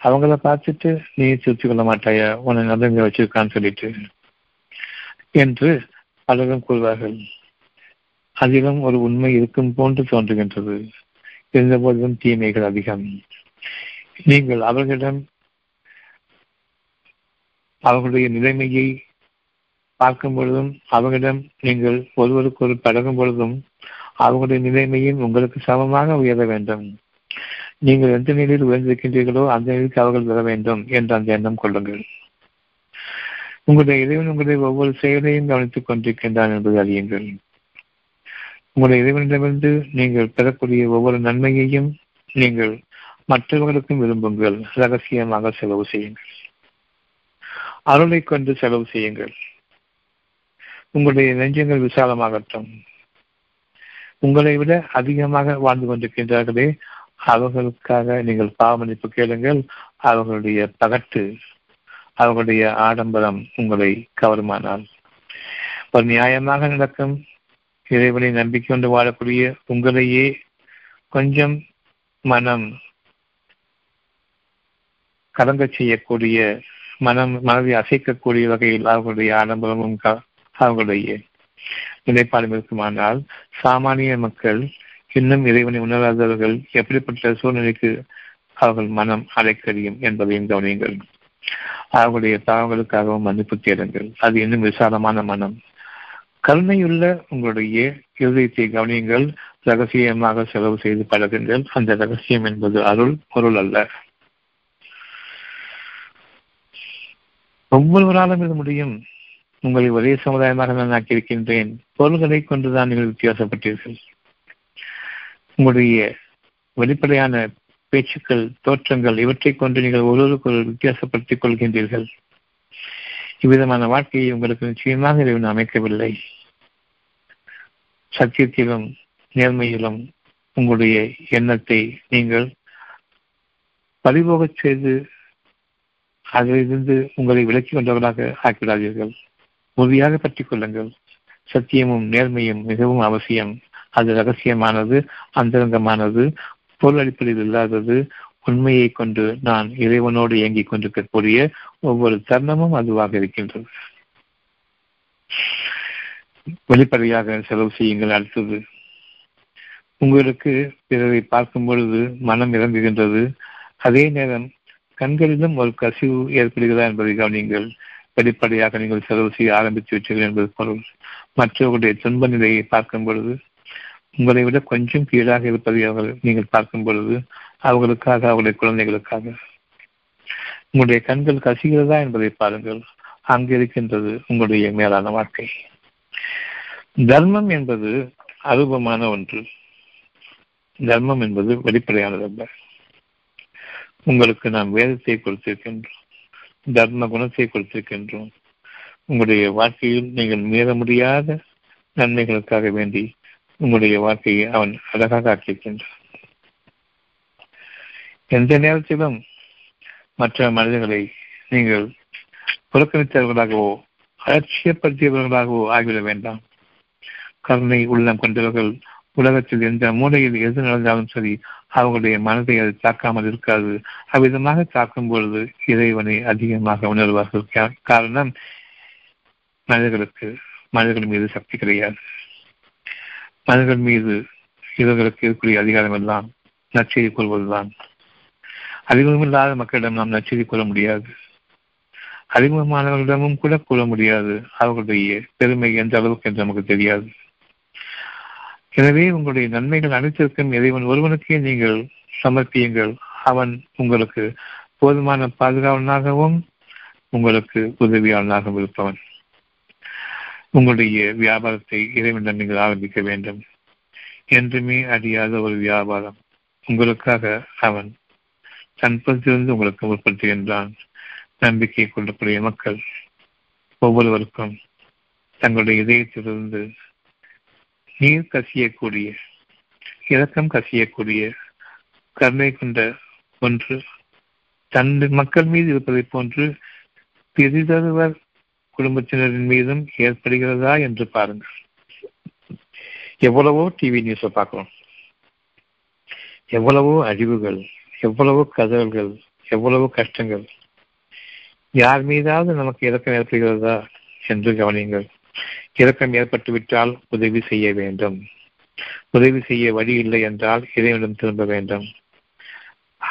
அவங்கள பார்த்துட்டு நீ திருப்தி கொள்ள மாட்டாயா, உன்னை நல்லவங்க வச்சிருக்கான்னு சொல்லிட்டு என்று பலரும் கூறுவார்கள். அதிலும் ஒரு உண்மை இருக்கும் போன்று தோன்றுகின்றது. இருந்தபோதிலும் தீமைகள் அதிகம். நீங்கள் அவர்களிடம் அவர்களுடைய நிலைமையை பார்க்கும் பொழுதும் அவர்களிடம் நீங்கள் ஒருவருக்கு ஒரு பழகும் பொழுதும் அவர்களுடைய நிலைமையும் உங்களுக்கு சமமாக உயர வேண்டும். நீங்கள் எந்த நிலையில் உயர்ந்திருக்கின்றீர்களோ அந்த நிலைக்கு அவர்கள் பெற வேண்டும் என்ற அந்த எண்ணம் கொள்ளுங்கள். உங்களுடைய இறைவன் உங்களுடைய ஒவ்வொரு செயலையும் கவனித்துக் கொண்டிருக்கின்றான் என்பதை அறியுங்கள். உங்களுடைய இறைவனிடமிருந்து நீங்கள் பெறக்கூடிய ஒவ்வொரு நன்மையையும் நீங்கள் மற்றவர்களுக்கும் விரும்புங்கள். ரகசியமாக செலவு செய்யுங்கள். அருளை கொண்டு செலவு செய்யுங்கள். உங்களுடைய நெஞ்சங்கள் விசாலமாகட்டும். உங்களை விட அதிகமாக வாழ்ந்து கொண்டிருக்கின்றார்களே அவர்களுக்காக நீங்கள் பாவமளிப்பு கேளுங்கள். அவர்களுடைய பகட்டு அவர்களுடைய ஆடம்பரம் உங்களை கவருமானால் ஒரு நியாயமாக நடக்கும். இறைவனை நம்பிக்கை கொண்டு வாழக்கூடிய உங்களையே கொஞ்சம் மனம் கலங்க செய்யக்கூடிய மனம் மனதை அசைக்கக்கூடிய வகையில் அவர்களுடைய ஆடம்பரமும் அவர்களுடைய நிலைப்பாடும் இருக்குமானால் சாமானிய மக்கள் இன்னும் இறைவனை உணராதவர்கள் எப்படிப்பட்ட சூழ்நிலைக்கு அவர்கள் மனம் அலைக்கறியும் என்பதையும் கவனியுங்கள். அவர்களுடைய தாவங்களுக்காகவும் மன்னிப்பு தேடுங்கள். அது இன்னும் விசாலமான மனம். கருணையுள்ள உங்களுடைய இருதயத்தை கவனியுங்கள். ரகசியமாக செலவு செய்து பழகுங்கள். அந்த ரகசியம் என்பது அருள், பொருள் அல்ல. ஒவ்வொருவராலும் இது முடியும். உங்களை ஒரே சமுதாயமாக நான் ஆக்கியிருக்கின்றேன். பொருள்களை கொண்டுதான் நீங்கள் வித்தியாசப்பட்டீர்கள். உங்களுடைய வெளிப்படையான பேச்சுக்கள், தோற்றங்கள் இவற்றை கொண்டு நீங்கள் ஒவ்வொருவருக்கு வித்தியாசப்படுத்திக் கொள்கின்றீர்கள். இவ்விதமான வாழ்க்கையை உங்களுக்கு நிச்சயமாக இறைவன் அமைக்கவில்லை. சத்தியத்திலும் நேர்மையிலும் உங்களுடைய எண்ணத்தை நீங்கள் பறிபோக செய்து அதிலிருந்து உங்களை விலக்கிக் கொண்டவர்களாக ஆக்கிவிடாதீர்கள். உறுதியாக பற்றி கொள்ளுங்கள். சத்தியமும் நேர்மையும் மிகவும் அவசியம். அது ரகசியமானது, அந்தரங்கமானது, பொருள் அடிப்படையில் இல்லாதது. உண்மையை கொண்டு நான் இறைவனோடு இயங்கிக் கொண்டிருக்கக்கூடிய ஒவ்வொரு தருணமும் அதுவாக இருக்கின்றது. வெளிப்படையாக செலவு செய்யுங்கள். அடுத்தது, உங்களுக்கு பிறரை பார்க்கும் பொழுது மனம் இறங்குகின்றது. அதே நேரம் கண்களிலும் ஒரு கசிவு ஏற்படுகிறதா என்பதை கவனியுங்கள். வெளிப்படையாக நீங்கள் செலவு செய்ய ஆரம்பித்து விட்டீர்கள் என்பது பொருள். மற்றவர்களுடைய துன்ப நிலையை பார்க்கும் பொழுது உங்களை விட கொஞ்சம் கீழாக இருப்பதை அவர்கள் நீங்கள் பார்க்கும் பொழுது அவர்களுக்காக, அவருடைய குழந்தைகளுக்காக உங்களுடைய கண்கள் கசிகிறதா என்பதை பாருங்கள். அங்கு இருக்கின்றது உங்களுடைய மேலான வாழ்க்கை. தர்மம் என்பது அரூபமான ஒன்று. தர்மம் என்பது வெளிப்படையானது அல்ல. உங்களுக்கு நாம் வேதத்தை கொடுத்திருக்கின்றோம், தர்ம குணத்தை கொடுத்திருக்கின்றோம். உங்களுடைய வாழ்க்கையில் நீங்கள் மீற முடியாத நன்மைகளுக்காக வேண்டி உங்களுடைய வாழ்க்கையை அவன் அழகாக ஆக்கியிருக்கின்றான். எந்த நேரத்திலும் மற்ற மனிதர்களை நீங்கள் புறக்கணித்தவர்களாகவோ அலட்சியப்படுத்தியவர்களாகவோ ஆகிவிட வேண்டாம். கருணை உள்ளம் கொண்டவர்கள் உலகத்தில் எந்த மூலையில் எது நடந்தாலும் சரி அவர்களுடைய மனதை அது தாக்காமல் இருக்காது. அவ்விதமாக தாக்கும் பொழுது இறைவனை அதிகமாக உணர்வார்கள். காரணம், மனிதர்களுக்கு மனிதர்கள் மீது சக்தி கிடையாது. மனிதர்கள் மீது இவர்களுக்கு இருக்கக்கூடிய அதிகாரம் எல்லாம் நச்செய்தி கூறுவதுதான். அறிமுகமில்லாத மக்களிடம் நாம் நச்செய்தி கூற முடியாது. அறிமுகமானவர்களிடமும் கூட கூற முடியாது. அவர்களுடைய பெருமை எந்த அளவுக்கு என்று நமக்கு தெரியாது. எனவே உங்களுடைய நன்மைகள் அனைத்திற்கும் இறைவன் ஒருவனுக்கே நீங்கள் சமர்ப்பியுங்கள். அவன் உங்களுக்கு போதுமான பாதுகாவலனாகவும் உங்களுக்கு உதவியாளனாகவும் இருப்பவன். உங்களுடைய வியாபாரத்தை இறைவனிடம் நீங்கள் ஆரம்பிக்க வேண்டும். என்றுமே அறியாத ஒரு வியாபாரம் உங்களுக்காக அவன் தன்பதிலிருந்து உங்களுக்கு முற்படுத்துகின்றான். நம்பிக்கை கொள்ளக்கூடிய மக்கள் ஒவ்வொருவருக்கும் தங்களுடைய இதயத்திலிருந்து நீர் கசியக்கூடிய, இரக்கம் கசியக்கூடிய கருணை கொண்ட ஒன்று தன் மக்கள் மீது இருப்பதை போன்று பிறிதொருவர் குடும்பத்தினரின் மீதும் ஏற்படுகிறதா என்று பாருங்கள். எவ்வளவோ டிவி நியூஸை பார்க்கிறோம், எவ்வளவோ அழிவுகள், எவ்வளவோ கதல்கள், எவ்வளவோ கஷ்டங்கள். யார் மீதாவது நமக்கு இரக்கம் ஏற்படுகிறதா என்று கவனியுங்கள். இரக்கம் ஏற்பட்டுவிட்டால் உதவி செய்ய வேண்டும். உதவி செய்ய வழி இல்லை என்றால் இறைவனிடம் திரும்ப வேண்டும்.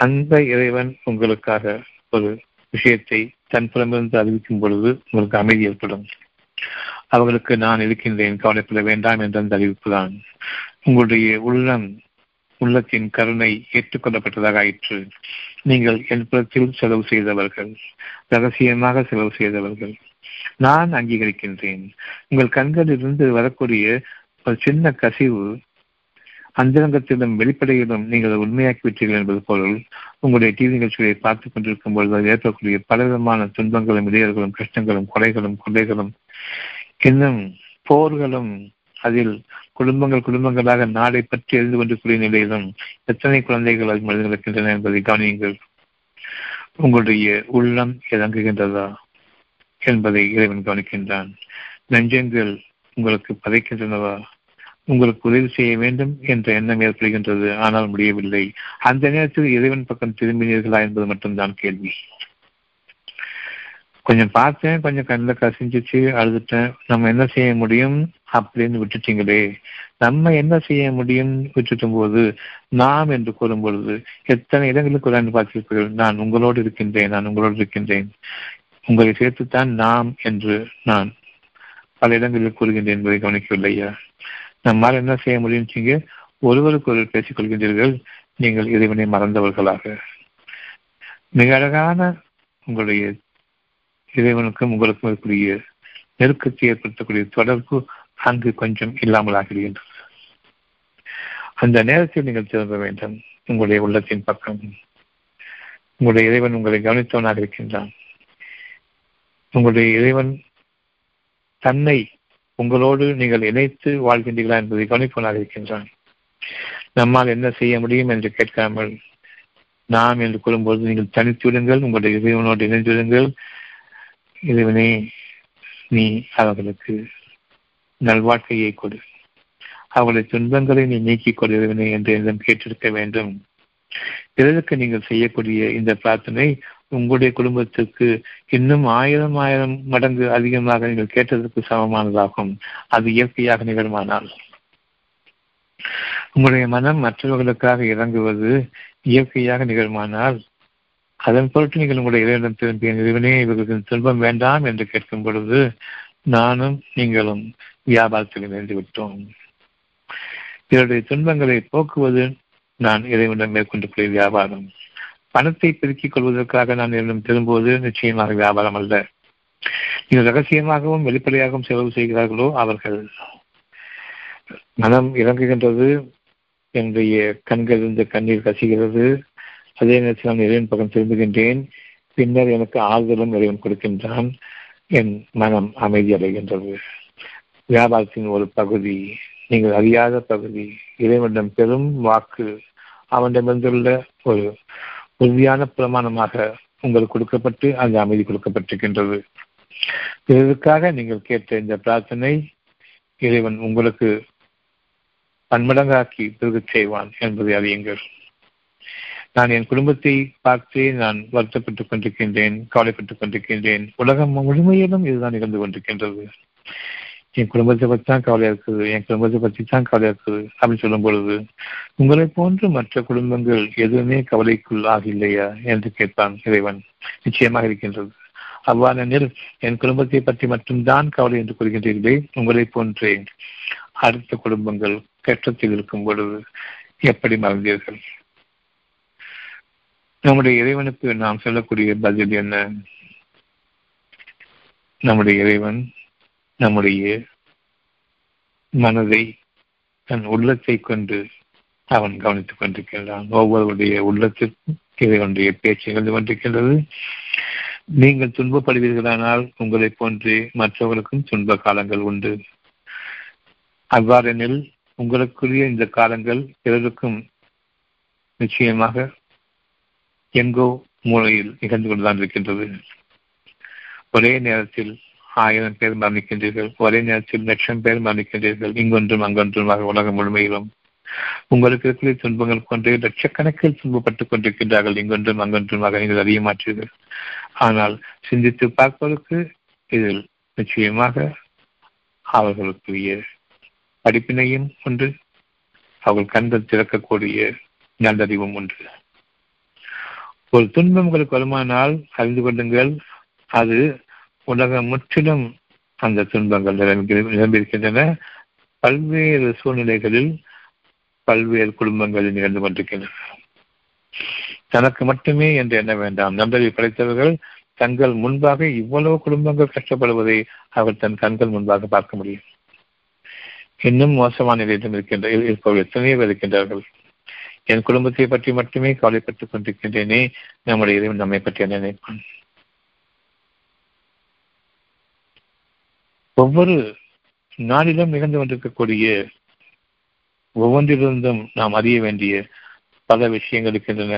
அந்த இறைவன் உங்களுக்காக ஒரு விஷயத்தை தன் புலமிருந்து அறிவிக்கும் பொழுது உங்களுக்கு அமைதி ஏற்படும். அவர்களுக்கு நான் இருக்கின்றேன், கவலைப்பட வேண்டாம் என்ற அந்த அறிவிப்புதான். உங்களுடைய உள்ளம் உள்ளத்தின் கருணை ஏற்றுக்கொள்ளப்பட்டதாக ஆயிற்று. நீங்கள் என் புலத்தில் செலவு செய்தவர்கள், ரகசியமாக செலவு செய்தவர்கள், நான் அங்கீகரிக்கின்றேன். உங்கள் கண்களிலிருந்து வரக்கூடிய ஒரு சின்ன கசிவு அந்தரங்கத்திலும் வெளிப்படையிலும் நீங்கள் உண்மையாக்கிவிட்டீர்கள் என்பது பொருள். உங்களுடைய டிவி நிகழ்ச்சிகளை பார்த்துக் கொண்டிருக்கும் பொழுது அது ஏற்படக்கூடிய பலவிதமான துன்பங்களும், இடையர்களும், கஷ்டங்களும், கொலைகளும், கொள்ளைகளும், இன்னும் போர்களும், அதில் குடும்பங்கள் குடும்பங்களாக நாடை பற்றி எழுந்து கொண்டிருக்கிற நிலையிலும் எத்தனை குழந்தைகள் அது மனிதர்கின்றன என்பதை கவனியுங்கள். உங்களுடைய உள்ளம் இறங்குகின்றதா என்பதை இறைவன் கவனிக்கின்றான். நெஞ்சங்கள் உங்களுக்கு பதைக்கின்றனவா? உங்களுக்கு உதவி செய்ய வேண்டும் என்ற எண்ணம் ஏற்படுகின்றது, ஆனால் முடியவில்லை. அந்த நேரத்தில் இறைவன் பக்கம் திரும்பினீர்களா என்பது மட்டும்தான் கேள்வி. கொஞ்சம் பார்த்தேன், கொஞ்சம் கண்ணில் கசிஞ்சிச்சு, அழுதுட்டேன், நம்ம என்ன செய்ய முடியும் அப்படின்னு விட்டுட்டீங்களே. நம்ம என்ன செய்ய முடியும் விட்டுட்டும் போது நாம் என்று கூறும் பொழுது எத்தனை இடங்களுக்கு ஒரு பார்த்திருப்பீர்கள். நான் உங்களோடு இருக்கின்றேன், நான் உங்களோடு இருக்கின்றேன், உங்களை சேர்த்துத்தான் நாம் என்று நான் பல இடங்களில் கூறுகின்றேன் என்பதை கவனிக்கவில்லையா? நம்மால் என்ன செய்ய முடியும்ச்சிங்க ஒருவருக்கு ஒருவர் பேசிக்கொள்கின்றீர்கள். நீங்கள் இறைவனை மறந்தவர்களாக. மிக அழகான உங்களுடைய இறைவனுக்கும் உங்களுக்கும் இருக்கக்கூடிய நெருக்கத்தை ஏற்படுத்தக்கூடிய தொடர்பு அங்கு கொஞ்சம் இல்லாமல் ஆகிவிடுகின்றது. அந்த நேரத்தில் நீங்கள் திரும்ப வேண்டும் உங்களுடைய உள்ளத்தின் பக்கம். உங்களுடைய இறைவன் உங்களை கவனித்தவனாக இருக்கின்றான். உங்களுடைய இறைவன் தன்னை உங்களோடு நீங்கள் இணைத்து வாழ்கின்றீர்களா என்பதை கவனிப்பவனாக இருக்கின்றான். நம்மால் என்ன செய்ய முடியும் என்று கேட்காமல் நாம் என்று கூறும்போது நீங்கள் தனித்து விடுங்கள், உங்களுடைய இறைவனோடு இணைந்து விடுங்கள். இறைவனே, நீ அவர்களுக்கு நல்வாழ்க்கையை கொடு, அவளுடைய துன்பங்களை நீ நீக்கிக் கொடு இறைவனே என்று என்னிடம் கேட்டிருக்க வேண்டும். பிறருக்கு நீங்கள் செய்யக்கூடிய இந்த பிரார்த்தனை உங்களுடைய குடும்பத்திற்கு இன்னும் ஆயிரம் ஆயிரம் மடங்கு அதிகமாக நீங்கள் கேட்டதற்கு சமமானதாகும். அது இயற்கையாக நிகழ்மானால். உங்களுடைய மனம் மற்றவர்களுக்காக இறங்குவது இயற்கையாக நிகழ்மானால் அதன் பொருட்டு நீங்கள் உங்களுடைய இறைவனிடம் திரும்பிய இறைவனே, இவர்களுக்கு துன்பம் வேண்டாம் என்று கேட்கும் பொழுது நானும் நீங்களும் வியாபாரத்தில் இணைந்து விட்டோம். இவருடைய துன்பங்களை போக்குவது நான் இறைவனிடம் மேற்கொண்டு வியாபாரம். பணத்தை பெருக்கிக் கொள்வதற்காக நான் என்னிடம் திரும்புவது நிச்சயமாக வியாபாரம் அல்ல. நீங்கள் ரகசியமாகவும் வெளிப்படையாகவும் செலவு செய்கிறார்களோ அவர்கள் மனம் இறங்குகின்றது, என்னுடைய கண்கள் இருந்து கண்ணீர் கசிகிறது, அதே நேரத்தில் நான் இறைவன் பக்கம் திரும்புகின்றேன், பின்னர் எனக்கு ஆறுதலும் இறைவன் கொடுக்கின்றான், என் மனம் அமைதி அடைகின்றது. வியாபாரத்தின் ஒரு பகுதி, நீங்கள் அறியாத பகுதி, இறைவனிடம் பெரும் வாக்கு, அவனிடமிருந்துள்ள ஒரு உறுதியான பிரமாணமாக உங்களுக்கு கொடுக்கப்பட்டு அந்த அமைதி கொடுக்கப்பட்டிருக்கின்றது. இதற்காக நீங்கள் கேட்ட இந்த பிரார்த்தனை இறைவன் உங்களுக்கு பன்மடங்காக்கி பெருக செய்வான் என்பதை அறியுங்கள். நான் என் குடும்பத்தை பார்த்து நான் வருத்தப்பட்டுக் கொண்டிருக்கின்றேன், கவலைப்பட்டுக் கொண்டிருக்கின்றேன். உலகம் முழுமையிலும் இதுதான் நிகழ்ந்து கொண்டிருக்கின்றது. என் குடும்பத்தை பற்றி தான் கவலையா இருக்குது, என் குடும்பத்தை பற்றி தான் கவலையா இருக்குது அப்படின்னு சொல்லும் பொழுது உங்களை போன்று மற்ற குடும்பங்கள் எதுவுமே கவலைக்குள்ளாக இல்லையா என்று கேட்பான் இறைவன். நிச்சயமாக இருக்கின்றது. அவ்வாறெனில் என் குடும்பத்தை பற்றி மட்டும்தான் கவலை என்று கூறுகின்றீர்களே, உங்களை போன்றே அடுத்த குடும்பங்கள் கஷ்டத்தில் இருக்கும் பொழுது எப்படி மறந்தீர்கள்? நம்முடைய இறைவனுக்கு நாம் சொல்லக்கூடிய பதில் என்ன? நம்முடைய இறைவன் நம்முடைய மனதை தன் உள்ளத்தை கொண்டு அவன் கவனித்துக் கொண்டிருக்கின்றான். ஒவ்வொருடைய உள்ளத்திற்கும் இறைவனுடைய பேச்சை கண்டு கொண்டிருக்கின்றது. நீங்கள் துன்பப்படுவீர்களானால் உங்களை போன்று மற்றவர்களுக்கும் துன்ப காலங்கள் உண்டு. அவ்வாறெனில் உங்களுக்குரிய இந்த காலங்கள் பிறருக்கும் நிச்சயமாக எங்கோ மூலையில் நிகழ்ந்து கொண்டுதான் இருக்கின்றது. ஒரே நேரத்தில் ஆயிரம் பேர் மரணிக்கின்றீர்கள், ஒரே நேரத்தில் லட்சம் பேர் மரணிக்கின்றீர்கள். இங்கொன்றும் அங்கொன்றுமாக உலகம் முழுமையிலும் உங்களுக்கு இருக்கிற துன்பங்கள் கொண்டு லட்சக்கணக்கில் துன்பப்பட்டுக் கொண்டிருக்கின்றார்கள். இங்கொன்றும் அங்கொன்றுமாக நீங்கள் அறிய மாற்றீர்கள். ஆனால் சிந்தித்து பார்ப்பதற்கு இதில் நிச்சயமாக அவர்களுக்குரிய படிப்பினையும் உண்டு, அவர்கள் கண்கள் திறக்கக்கூடிய நல்லறிவும் உண்டு. ஒரு துன்பம் உங்களுக்கு வருமானால் அறிந்து கொள்ளுங்கள், அது உலகம் முற்றிலும் அந்த துன்பங்கள் நிரம்பியிருக்கின்றன. பல்வேறு சூழ்நிலைகளில் பல்வேறு குடும்பங்களில் நிகழ்ந்து கொண்டிருக்கின்றன. தனக்கு மட்டுமே என்று எண்ண வேண்டாம். நம்பரை படைத்தவர்கள் தங்கள் முன்பாக இவ்வளவு குடும்பங்கள் கஷ்டப்படுவதை அவர் தன் கண்கள் முன்பாக பார்க்க முடியும். இன்னும் மோசமான நிலையிலும் இருக்கின்ற இருப்பவர்கள் எத்தனையோ இருக்கின்றார்கள். என் குடும்பத்தை பற்றி மட்டுமே கவலைப்பட்டுக் கொண்டிருக்கின்றேனே, நம்முடைய இறைவன் நம்மை பற்றி என்ன நினைப்பான்? ஒவ்வொரு நாளிலும் நிகழ்ந்து கொண்டிருக்கக்கூடிய ஒவ்வொன்றிலிருந்தும் நாம் அறிய வேண்டிய பல விஷயங்கள் இருக்கின்றன.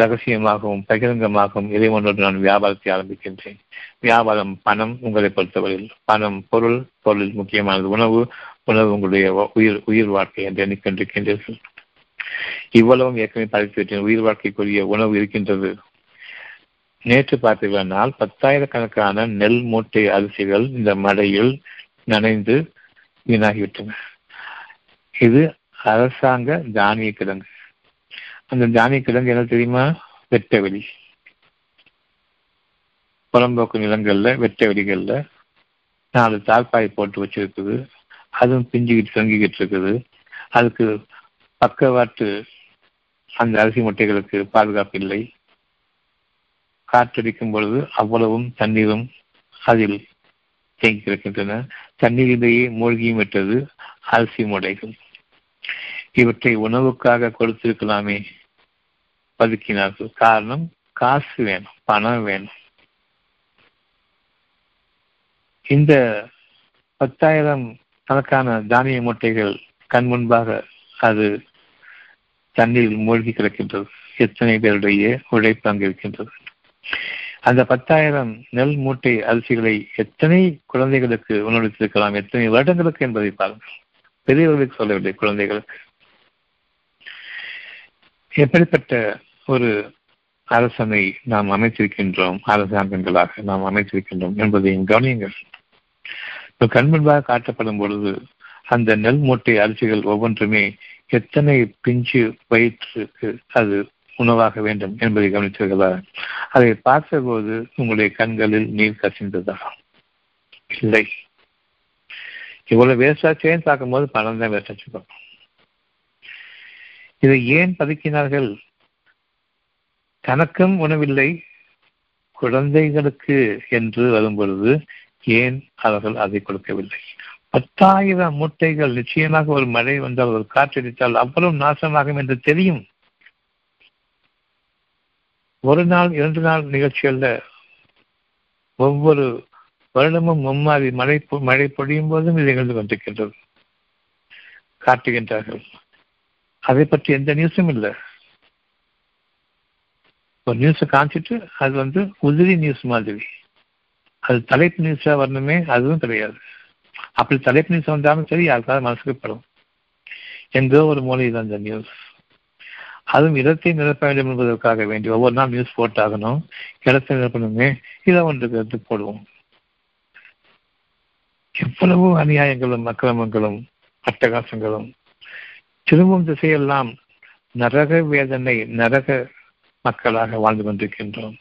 ரகசியமாகவும் பகிரங்கமாகவும் இறைவனோடு நான் வியாபாரத்தை ஆரம்பிக்கின்றேன். வியாபாரம் பணம். உங்களை பொறுத்தவரையில் பணம் பொருள், பொருளில் முக்கியமானது உணவு, உணவு உங்களுடைய உயிர் உயிர் வாழ்க்கை என்று எண்ணிக்கொண்டிருக்கின்றீர்கள். இவ்வளவும் ஏற்கனவே படைத்துவிட்டேன். உயிர் வாழ்க்கைக்குரிய உணவு இருக்கின்றது. நேற்று பார்த்தீர்களானால் பத்தாயிரக்கணக்கான நெல் மூட்டை அரிசிகள் இந்த மழையில் நனைந்து வீணாகிவிட்டன. இது அரசாங்க தானிய கிழங்கு. அந்த தானிய கிழங்கு என்ன தெரியுமா? வெட்டவெளி. புறம்போக்கு நிலங்களில் வெட்டவெளிகளில் நாலு தாழ்பாய் போட்டு வச்சிருக்குது. அதுவும் பிஞ்சுக்கிட்டு தொங்கிக்கிட்டு இருக்குது. அதுக்கு பக்கவாட்டு அந்த அரிசி முட்டைகளுக்கு பாதுகாப்பு இல்லை. காற்றடிக்கும் பொழுது அவ்வளவும் தண்ணீரும் அதில் தேங்கி கிடக்கின்றன. தண்ணீரிலேயே மூழ்கியும் விட்டது அரிசி முட்டைகள். இவற்றை உணவுக்காக கொடுத்திருக்கலாமே, பதுக்கினார்கள். காரணம், காசு வேணும், பணம் வேணும். இந்த பத்தாயிரம் கணக்கான தானிய மூட்டைகள் கண் முன்பாக அது தண்ணீர் மூழ்கி கிடக்கின்றது. எத்தனை பேருடைய உழைப்பு அங்கு இருக்கின்றது? அந்த பத்தாயிரம் நெல் மூட்டை அரிசிகளை எத்தனை குழந்தைகளுக்கு உணவளித்திருக்கலாம், எத்தனை வருடங்களுக்கு என்பதை பாருங்கள். பெரியவர்களுக்கு சொல்லவில்லை, குழந்தைகளுக்கு. எப்படிப்பட்ட ஒரு அரசனை நாம் அமைத்திருக்கின்றோம், அரசாங்கங்களாக நாம் அமைத்திருக்கின்றோம் என்பதையும் கவனியுங்கள். கண் முன்பாக காட்டப்படும் பொழுது அந்த நெல் மூட்டை அரிசிகள் ஒவ்வொன்றுமே எத்தனை பிஞ்சு வயிற்றுக்கு அது உணவாக வேண்டும் என்பதை கவனித்தீர்களா? அதை பார்த்தபோது உங்களுடைய கண்களில் நீர் கசிந்ததா? இல்லை. இவ்வளவு வேஸ்டாச்சேன்னு பார்க்கும்போது பணம் தான் வேஸ்டாச்சு பார்ப்போம். இதை ஏன் பதுக்கினார்கள்? தனக்கும் உணவில்லை, குழந்தைகளுக்கு என்று வரும் பொழுது ஏன் அவர்கள் அதை கொடுக்கவில்லை? பத்தாயிரம் மூட்டைகள் நிச்சயமாக ஒரு மழை வந்தால், ஒரு காற்றடித்தால் அவ்வளவு நாசமாகும் என்று தெரியும். ஒரு நாள் இரண்டு நாள் நிகழ்ச்சிகளில் ஒவ்வொரு வருடமும் மும்மாறி மழை மழை பொழியும் போதும் இது நிகழ்ந்து கொண்டிருக்கின்றது, காட்டுகின்றார்கள். அதை பற்றி எந்த நியூஸும் இல்லை. ஒரு நியூஸை காமிச்சிட்டு அது வந்து உதிரி நியூஸ் மாதிரி, அது தலைப்பு நியூஸாக வரணுமே, அதுவும் கிடையாது. அப்படி தலைப்பு நியூஸ் வந்தாலும் சரி, யாருக்காவது மனசுக்கு படும். எங்கோ ஒரு மூலையில் அந்த நியூஸ், அதுவும் இடத்தை நிரப்ப வேண்டும் என்பதற்காக வேண்டி ஒவ்வொரு நாள் நியூஸ் போட்டாகணும், இடத்தை நிரப்பணுமே, இதை ஒன்றுக்கு போடுவோம். எவ்வளவோ அநியாயங்களும் அக்கிரமங்களும் அட்டகாசங்களும். திரும்பும் திசையெல்லாம் நரக வேதனை, நரக மக்களாக வாழ்ந்து கொண்டிருக்கின்றோம்.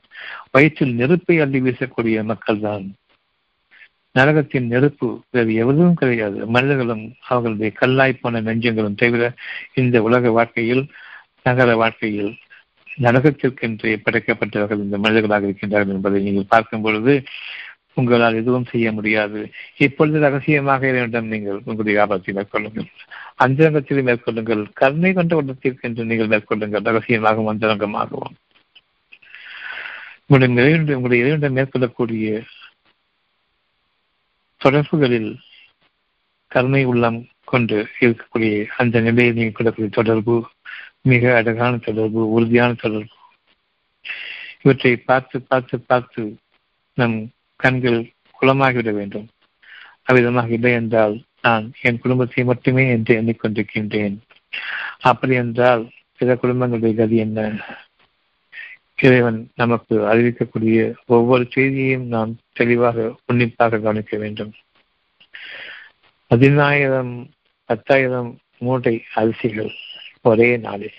வயிற்றில் நெருப்பை அள்ளி வீசக்கூடிய மக்கள் தான். நரகத்தின் நெருப்பு வேறு எவ்வளவும் கிடையாது. மனிதர்களும் அவர்களுடைய கல்லாய்ப்பான நெஞ்சங்களும் தவிர இந்த உலக வாழ்க்கையில், நகர வாழ்க்கையில் நரகத்திற்கென்றே படைக்கப்பட்டவர்கள் இந்த மனிதர்களாக இருக்கின்றார்கள் என்பதை நீங்கள் பார்க்கும் பொழுது உங்களால் எதுவும் செய்ய முடியாது. இப்பொழுது ரகசியமாக இறைவனிடம் நீங்கள் உங்களுடைய வியாபாரத்தை மேற்கொள்ளுங்கள், அந்தரங்கத்தில் மேற்கொள்ளுங்கள், கருணை கொண்ட உள்ளத்திற்கென்று நீங்கள் மேற்கொள்ளுங்கள், ரகசியமாகவும் அந்தரங்கமாகவும். உங்களுடைய இறைவனுடைய உங்களுடைய இறைவனிடம் மேற்கொள்ளக்கூடிய தொடர்புகளில் கருணை உள்ளம் கொண்டு இருக்கக்கூடிய அந்த நிலையை நீங்கள் கொள்ளக்கூடிய தொடர்பு மிக அழகான தொடர்பு, உறுதியான தொடர்பு. இவற்றை பார்த்து பார்த்து பார்த்து நம் கண்கள் குளமாகிவிட வேண்டும். அவ்விதமாக இல்லை என்றால் நான் என் குடும்பத்தை மட்டுமே என்று எண்ணிக்கொண்டிருக்கின்றேன், அப்படி என்றால் பிற குடும்பங்களுடைய கதி என்ன? இறைவன் நமக்கு அறிவிக்கக்கூடிய ஒவ்வொரு செய்தியையும் நாம் தெளிவாக உன்னிப்பாக கவனிக்க வேண்டும். பதினாயிரம் பத்தாயிரம் மூட்டை அரிசிகள் ஒரே நாளில்,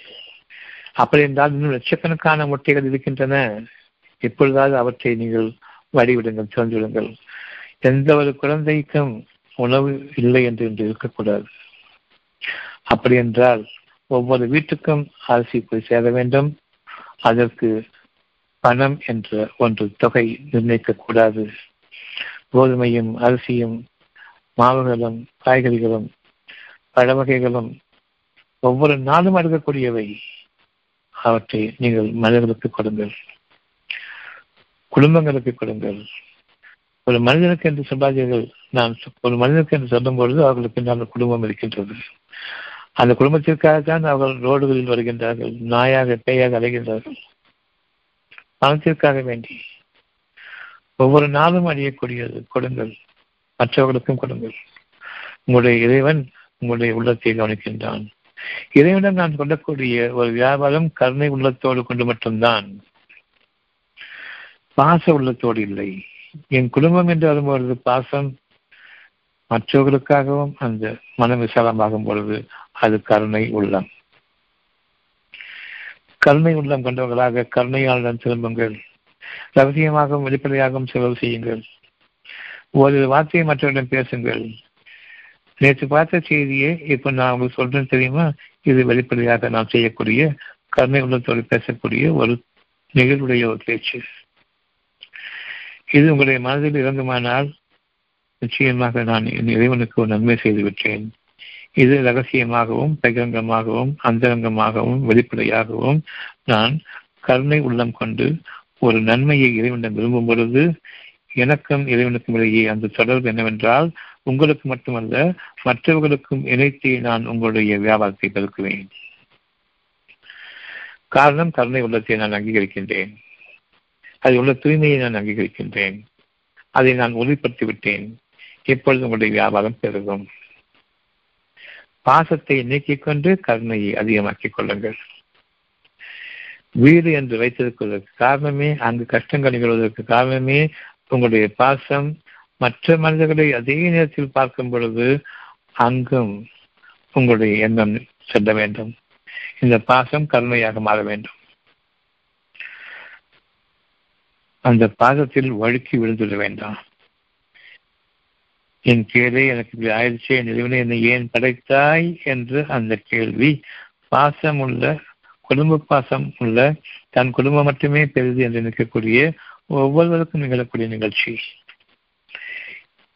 அப்படி என்றால் இன்னும் லட்சக்கணக்கான மூட்டைகள் இருக்கின்றன. எப்பொழுதாவது அவற்றை நீங்கள் வழிவிடுங்கள், திறந்துவிடுங்கள். எந்த ஒரு குழந்தைக்கும் உணவு இல்லை என்று இன்று இருக்கக்கூடாது. அப்படி என்றால் ஒவ்வொரு வீட்டுக்கும் அரிசி போய் சேர வேண்டும். அதற்கு பணம் என்ற ஒன்று தொகை நிர்ணயிக்கக்கூடாது. கோதுமையும் அரிசியும் மாவுகளும் காய்கறிகளும் பழ வகைகளும் ஒவ்வொரு நாளும் அடுக்கக்கூடியவை, அவற்றை நீங்கள் மனிதர்களுக்கு கொடுங்கள், குடும்பங்களுக்கு கொடுங்கள். ஒரு மனிதனுக்கு என்று சொல்லாதீர்கள். நான் ஒரு மனிதனுக்கு என்று சொல்லும் பொழுது அவர்களுக்கு நான் குடும்பம் இருக்கின்றது. அந்த குடும்பத்திற்காகத்தான் அவர்கள் ரோடுகளில் வருகின்றார்கள், நாயாக பேயாக அலைகின்றார்கள். பணத்திற்காக வேண்டி ஒவ்வொரு நாளும் அழியக்கூடியது கொடுங்கள், மற்றவர்களுக்கும் கொடுங்கள். உங்களுடைய இறைவன் உங்களுடைய உள்ளத்தை கவனிக்கின்றான். இறைவனிடம் நான் கொள்ளக்கூடிய ஒரு வியாபாரம் கருணை உள்ளத்தோடு கொண்டு மட்டும்தான், பாச உள்ளத்தோடு இல்லை. என் குடும்பம் என்று வரும்பொழுது பாசம், மற்றவர்களுக்காகவும் அந்த மனம் விசாலமாகும் பொழுது அது கருணை உள்ளம். கருணை உள்ளம் கொண்டவர்களாக கருணையாளரிடம் திரும்புங்கள். ரகசியமாகவும் வெளிப்படையாகவும் செலவு செய்யுங்கள். ஒரு வார்த்தையை மற்றவரிடம் பேசுங்கள். நேற்று பார்த்த செய்தியை இப்போ நான் உங்களுக்கு சொல்றேன்னு தெரியுமா, இது வெளிப்படையாக நாம் செய்யக்கூடிய கருணை உள்ளத்தோடு பேசக்கூடிய ஒரு நிகழ்வுடைய ஒரு பேச்சு. இது உங்களுடைய மனதில் இறங்குமானால் நிச்சயமாக நான் என் இறைவனுக்கு ஒரு நன்மை செய்துவிட்டேன். இது ரகசியமாகவும் பகிரங்கமாகவும் அந்தரங்கமாகவும் வெளிப்படையாகவும் நான் கருணை உள்ளம் கொண்டு ஒரு நன்மையை இறைவனிடம் விரும்பும் பொழுது எனக்கும் இறைவனுக்கும் இடையே அந்த தொடர்பு என்னவென்றால் உங்களுக்கு மட்டுமல்ல மற்றவர்களுக்கும் இணைத்து நான் உங்களுடைய வியாபாரத்தை பெருக்குவேன். காரணம், கருணை உள்ளத்தை நான் அங்கீகரிக்கின்றேன், அதில் உள்ள தூய்மையை நான் அங்கீகரிக்கின்றேன், அதை நான் உறுதிப்படுத்தி விட்டேன். எப்பொழுது உங்களுடைய வியாபாரம் பெருகும். பாசத்தை நீக்கிக் கொண்டு கருணையை அதிகமாக்கிக் கொள்ளுங்கள். வீடு என்று வைத்திருப்பதற்கு காரணமே, அங்கு கஷ்டங்கள் நிகழ்வதற்கு காரணமே உங்களுடைய பாசம். மற்ற மனிதர்களை அதே நேரத்தில் பார்க்கும் பொழுது அங்கும் உங்களுடைய எண்ணம் செல்ல வேண்டும். இந்த பாசம் கருணையாக மாற வேண்டும். அந்த பாசத்தில் வழுக்கி விழுந்துவிட வேண்டாம். என் கேளே, எனக்கு இப்படி ஆயிடுச்சே, நிறுவனே என்னை ஏன் படைத்தாய் என்று அந்த கேள்வி பாசம் உள்ள குடும்ப பாசம் உள்ள தன் குடும்பம் மட்டுமே பெரிது என்று நிற்கக்கூடிய ஒவ்வொருவருக்கும் நிகழக்கூடிய நிகழ்ச்சி.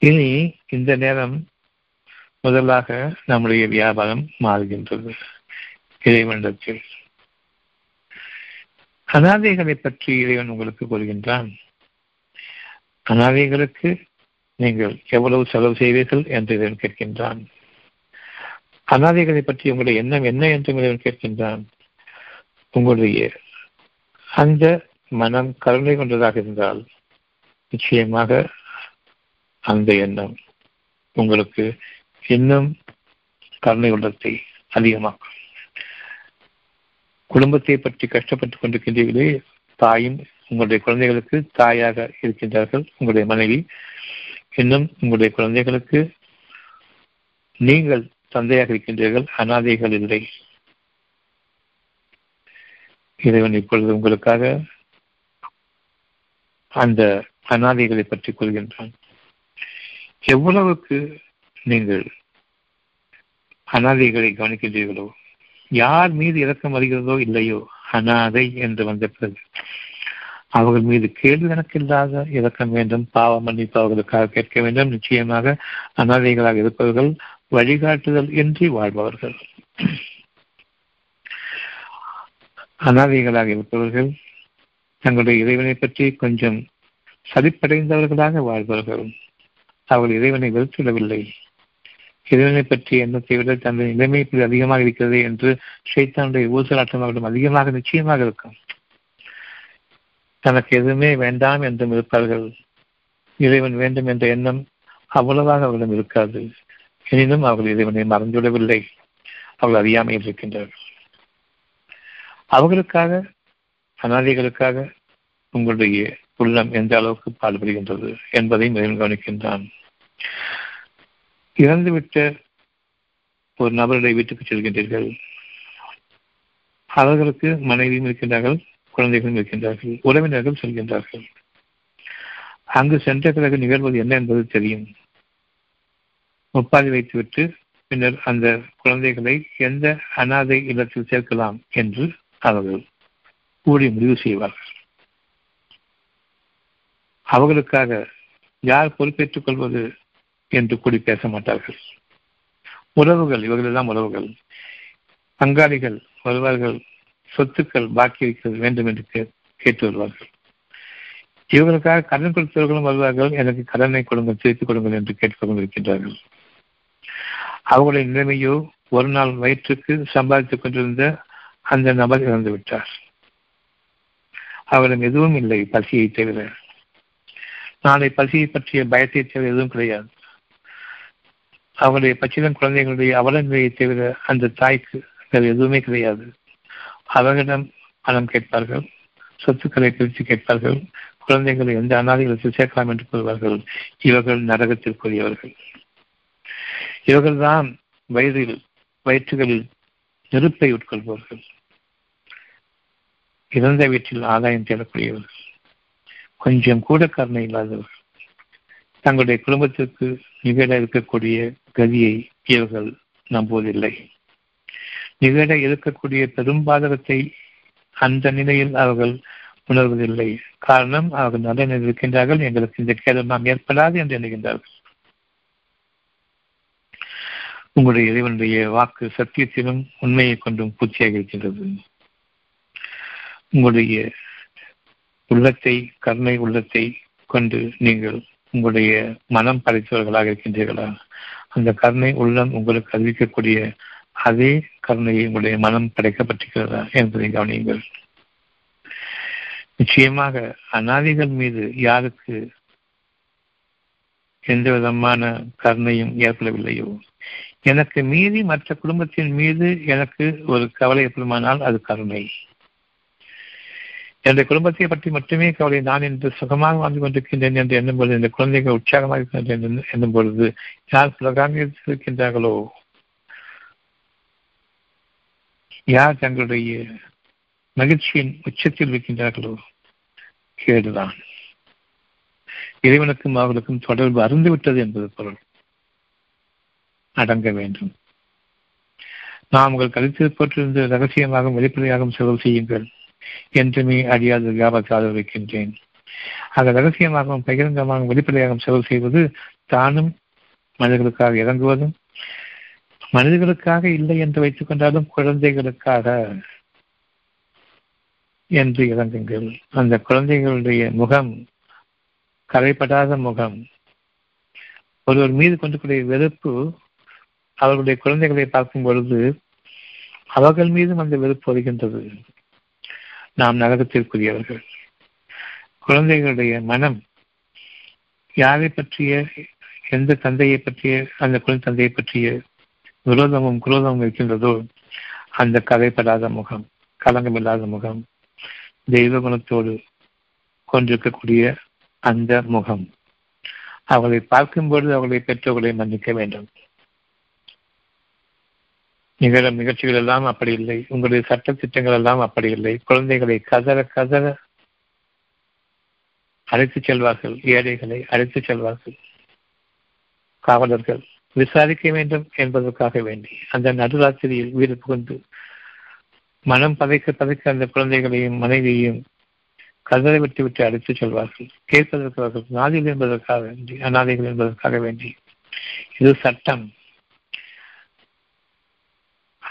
இனி இந்த நேரம் முதலாக நம்முடைய வியாபாரம் மாறுகின்றது இறைவனிடத்தில். அனாதைகளை பற்றி இறைவன் உங்களுக்கு கூறுகின்றான். அனாதைகளுக்கு நீங்கள் எவ்வளவு செலவு செய்வீர்கள் என்று இறைவன் கேட்கின்றான். அனாதைகளை பற்றி உங்களுடைய எண்ணம் என்ன என்றும் இறைவன் கேட்கின்றான். உங்களுடைய அந்த மனம் கருணை கொண்டதாக இருந்தால் நிச்சயமாக அந்த எண்ணம் உங்களுக்கு இன்னும் கருணை உள்ளத்தை அதிகமாக்கும். குடும்பத்தை பற்றி கஷ்டப்பட்டு கொண்டிருக்கின்றீர்களே, தாயும் உங்களுடைய குழந்தைகளுக்கு தாயாக இருக்கின்றார்கள் உங்களுடைய மனைவி. இன்னும் உங்களுடைய குழந்தைகளுக்கு நீங்கள் தந்தையாக இருக்கின்றீர்கள், அனாதைகள் இல்லை. இறைவன் இப்பொழுது உங்களுக்காக அந்த அனாதைகளை பற்றி கூறுகின்றான். எவ்வளவுக்கு நீங்கள் அனாதைகளை கவனிக்கின்றீர்களோ யார் மீது இரக்கம் வருகிறதோ இல்லையோ, அநாதை என்று வந்த பிறகு அவர்கள் மீது கேள்வி கணக்கில்லாத இரக்கம் வேண்டும். பாவ மன்னிப்பு அவர்களுக்காக கேட்க வேண்டும். நிச்சயமாக அநாதைகளாக இருப்பவர்கள் வழிகாட்டுதல் இன்றி வாழ்பவர்கள். அநாதைகளாக இருப்பவர்கள் தங்களுடைய இறைவனை பற்றி கொஞ்சம் சலிப்படைந்தவர்களாக வாழ்பவர்கள். அவர்கள் இறைவனை வெறுத்துவிடவில்லை. இறைவனை பற்றிய எண்ணத்தை விட தன்னுடைய நிலைமை இப்படி அதிகமாக இருக்கிறது என்று சைத்தானுடைய ஊசலாட்டம் அவர்களும் அதிகமாக நிச்சயமாக இருக்கும். தனக்கு எதுவுமே வேண்டாம் என்றும் இருப்பார்கள். இறைவன் வேண்டும் என்ற எண்ணம் அவ்வளவாக அவர்களும் இருக்காது. எனினும் அவர்கள் இறைவனை மறந்துவிடவில்லை. அவர்கள் அறியாமையில் இருக்கின்றார்கள். அவர்களுக்காக, அநாதைகளுக்காக உங்களுடைய உள்ளம் எந்த அளவுக்கு பாடுபடுகின்றது என்பதையும் இறைவன் கவனிக்கின்றான். இறந்துவிட்ட ஒரு நபருடைய வீட்டுக்கு செல்கின்றீர்கள். அவர்களுக்கு மனைவியும் இருக்கின்றார்கள், குழந்தைகளும் இருக்கின்றார்கள், உறவினர்கள் செல்கின்றார்கள். அங்கு சென்ற பிறகு நிகழ்வது என்ன என்பது தெரியும். முப்பாதி வைத்துவிட்டு பின்னர் அந்த குழந்தைகளை எந்த அநாதை இல்லத்தில் சேர்க்கலாம் என்று அவர்கள் கூடி முடிவு செய்வார்கள். அவர்களுக்காக யார் பொறுப்பேற்றுக் கொள்வது என்று கூடி பேச மாட்டார்கள். உறவுகள், இவர்களெல்லாம் உறவுகள், பங்காளிகள் வருவார்கள். சொத்துக்கள் பாக்கி இருக்கிறது வேண்டும் என்று கேட்டு வருவார்கள். இவர்களுக்காக கடன் கொடுத்தவர்களும் வருவார்கள். எனக்கு கடனை கொடுங்கள், திருப்பிக் கொடுங்கள் என்று கேட்டுக்கொண்டு இருக்கின்றார்கள். அவர்களுடைய நிலைமையோ, ஒரு நாள் வயிற்றுக்கு சம்பாதித்துக் கொண்டிருந்த அந்த நபர் இறந்துவிட்டார். அவரிடம் எதுவும் இல்லை பசியை தவிர. நாளை பசியை பற்றிய பயத்தை தவிர எதுவும் கிடையாது. அவருடைய பச்சிலம் குழந்தைகளுடைய அவல நிலையை தவிர அந்த தாய்க்கு வேறு எதுவுமே கிடையாது. அவர்களிடம் பணம் கேட்பார்கள், சொத்துக்களை பிரித்து கேட்பார்கள், குழந்தைகளை எந்த அநாதைகளுக்கு சேர்க்கலாம் என்று கூறுவார்கள். இவர்கள் நரகத்திற்குரியவர்கள். இவர்கள்தான் வயிறில் வயிற்றுகளில் நெருப்பை உட்கொள்வார்கள். இறந்த வீட்டில் ஆதாயம் தேடக்கூடியவர்கள். கொஞ்சம் கூட கருணை இல்லாதவர்கள். தங்களுடைய குடும்பத்திற்கு நிகழ இருக்கக்கூடிய கதியை இவர்கள் நம்புவதில்லை. நிகழ இருக்கக்கூடிய பெரும்பாதகத்தை அந்த நிலையில் அவர்கள் உணர்வதில்லை. காரணம், அவர்கள் நல்ல இருக்கின்றார்கள், எங்களுக்கு இந்த கேதம் நாம் ஏற்படாது என்று எண்ணுகின்றார்கள். உங்களுடைய இறைவனுடைய வாக்கு சத்தியத்திலும் உண்மையை கொண்டும் பூர்த்தியாக இருக்கின்றது. உங்களுடைய உள்ளத்தை, கருணை உள்ளத்தை கொண்டு நீங்கள் உங்களுடைய மனம் படைத்தவர்களாக இருக்கின்றீர்களா? அந்த கருணை உள்ளம் உங்களுக்கு அறிவிக்கக்கூடிய அதே கருணையை உங்களுடைய மனம் படைக்கப்பட்டிருக்கிறதா என்பதை கவனியுங்கள். நிச்சயமாக அநாதிகள் மீது யாருக்கு எந்த விதமான கருணையும் ஏற்படவில்லையோ, எனக்கு மீறி மற்ற குடும்பத்தின் மீது எனக்கு ஒரு கவலை ஏற்படுமானால் அது கருணை. என்னுடைய குடும்பத்தை பற்றி மட்டுமே கவலை. நான் என்று சுகமாக வாழ்ந்து கொண்டிருக்கின்றேன் என்று எண்ணும் பொழுது, இந்த குழந்தைகள் உற்சாகமாக இருக்கின்றேன் என்று எண்ணும் பொழுது, யார் சுலகாக இருக்கின்றார்களோ, யார் தங்களுடைய மகிழ்ச்சியின் உச்சத்தில் இருக்கின்றார்களோ, கேடுதான். இறைவனுக்கும் அவர்களுக்கும் தொடர்பு அருந்துவிட்டது என்பது பொருள். அடங்க வேண்டும். நாம் உங்கள் கருத்து போற்றிருந்து ரகசியமாகவும் வெளிப்படையாகவும் செலவு செய்யுங்கள். என்றுமே அடியாத வியாபாரத்தை வைக்கின்றேன். அந்த ரகசியமாகவும் பகிரங்கமாகவும் வெளிப்படையாகவும் செலவு செய்வது தானும் மனிதர்களுக்காக இறங்குவதும், மனிதர்களுக்காக இல்லை என்று வைத்துக் கொண்டாலும் குழந்தைகளுக்காக என்று இறங்குங்கள். அந்த குழந்தைகளுடைய முகம் கரைப்படாத முகம். ஒருவர் மீது கொண்டக்கூடிய வெறுப்பு அவர்களுடைய குழந்தைகளை பார்க்கும் பொழுது அவர்கள் மீதும் அந்த வெறுப்பு வருகின்றது. நாம் நரகத்திற்குரியவர்கள். குழந்தைகளுடைய மனம் யாரை பற்றிய, எந்த தந்தையை பற்றிய, அந்த குழந்தை தந்தையை பற்றிய விரோதமும் குரோதமும் இருக்கின்றதோ, அந்த கரைப்படாத முகம், கலங்கமில்லாத முகம், தெய்வ குணத்தோடு கொண்டிருக்கக்கூடிய அந்த முகம், அவர்களை பார்க்கும்போது அவர்களை பெற்றோர்களை மன்னிக்க வேண்டும். நிகழும் நிகழ்ச்சிகள் எல்லாம் அப்படி இல்லை. உங்களுடைய சட்ட திட்டங்கள் எல்லாம் அப்படி இல்லை. குழந்தைகளை கதற கதற அழைத்துச் செல்வார்கள். ஏழைகளை அழைத்துச் செல்வார்கள் காவலர்கள். விசாரிக்க வேண்டும் என்பதற்காக வேண்டி அந்த நடுராத்திரியில் வீடு புகுந்து மனம் பதைக்க பதைக்க அந்த குழந்தைகளையும் மனைவியையும் கதலை விட்டு விட்டு அழைத்துச் செல்வார்கள். கேட்பதற்கு அவர்கள் நாதிகள் என்பதற்காக வேண்டி அநாதைகள் என்பதற்காக வேண்டி இது சட்டம்,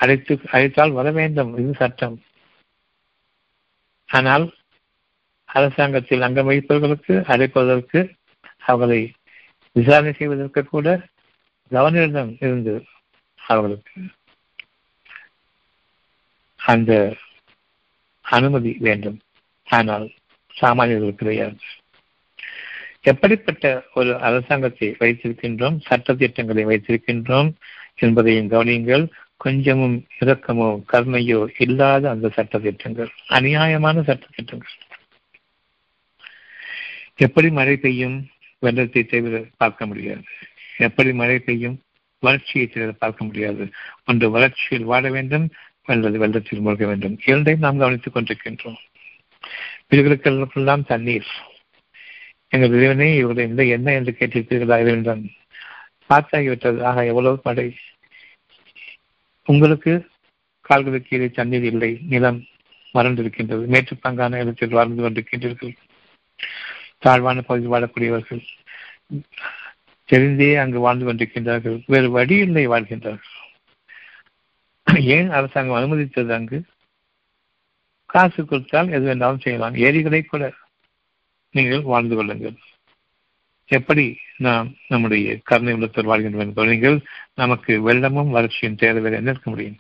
அழைத்து அழைத்தால் வர வேண்டும், இது சட்டம். ஆனால் அரசாங்கத்தில் அங்கம் வகிப்பவர்களுக்கு அழைப்பதற்கு அவர்களை விசாரணை செய்வதற்கு கூட கவர்னரிடம் இருந்து அவர்களுக்கு அந்த அனுமதி வேண்டும். ஆனால் சாமானியர்கள் கிடையாது. எப்படிப்பட்ட ஒரு அரசாங்கத்தை வைத்திருக்கின்றோம், சட்ட திட்டங்களை வைத்திருக்கின்றோம் என்பதையும் கவனியுங்கள். கொஞ்சமும் இரக்கமோ கருணையோ இல்லாத அந்த சட்ட திட்டங்கள், அநியாயமான சட்ட திட்டங்கள். எப்படி மழை பெய்யும் வெள்ளத்தை தவிர பார்க்க முடியாது, எப்படி மழை பெய்யும் வறட்சியை தவிர பார்க்க முடியாது. ஒன்று வறட்சியில் வாழ வேண்டும், அல்லது வெள்ளத்தில் மூழ்க வேண்டும். இரண்டையும் நாம் கவனித்துக் கொண்டிருக்கின்றோம். இவர்களுக்கெல்லாம் தண்ணீர். எங்கள் இறைவனே இவர்கள் இந்த என்ன என்று கேட்டிருப்பீர்களா இறைவன், பார்த்தாகிவிட்டது, ஆக எவ்வளவு மழை. உங்களுக்கு கால்களுக்கு கீழே தண்ணீர் இல்லை, நிலம் வறண்டிருக்கின்றது, மேற்றுப்பங்கான இடத்தில் வாழ்ந்து கொண்டிருக்கின்றீர்கள். தாழ்வான பகுதியில் வாழக்கூடியவர்கள் தெரிந்தே அங்கு வாழ்ந்து கொண்டிருக்கின்றார்கள், வேறு வழி இல்லை வாழ்கின்றார்கள். ஏன் அரசாங்கம் அனுமதித்தது? அங்கு காசு கொடுத்தால் எது வேண்டாலும் செய்யலாம். ஏரிகளை கூட நீங்கள் வாழ்ந்து கொள்ளுங்கள். எப்படி நாம் நம்முடைய கருணை உள்ளத்தில் வாழ்கின்றோம் என்பது நீங்கள், நமக்கு வெள்ளமும் வறட்சியும் தேவை, வேறு என்ன இருக்க முடியும்?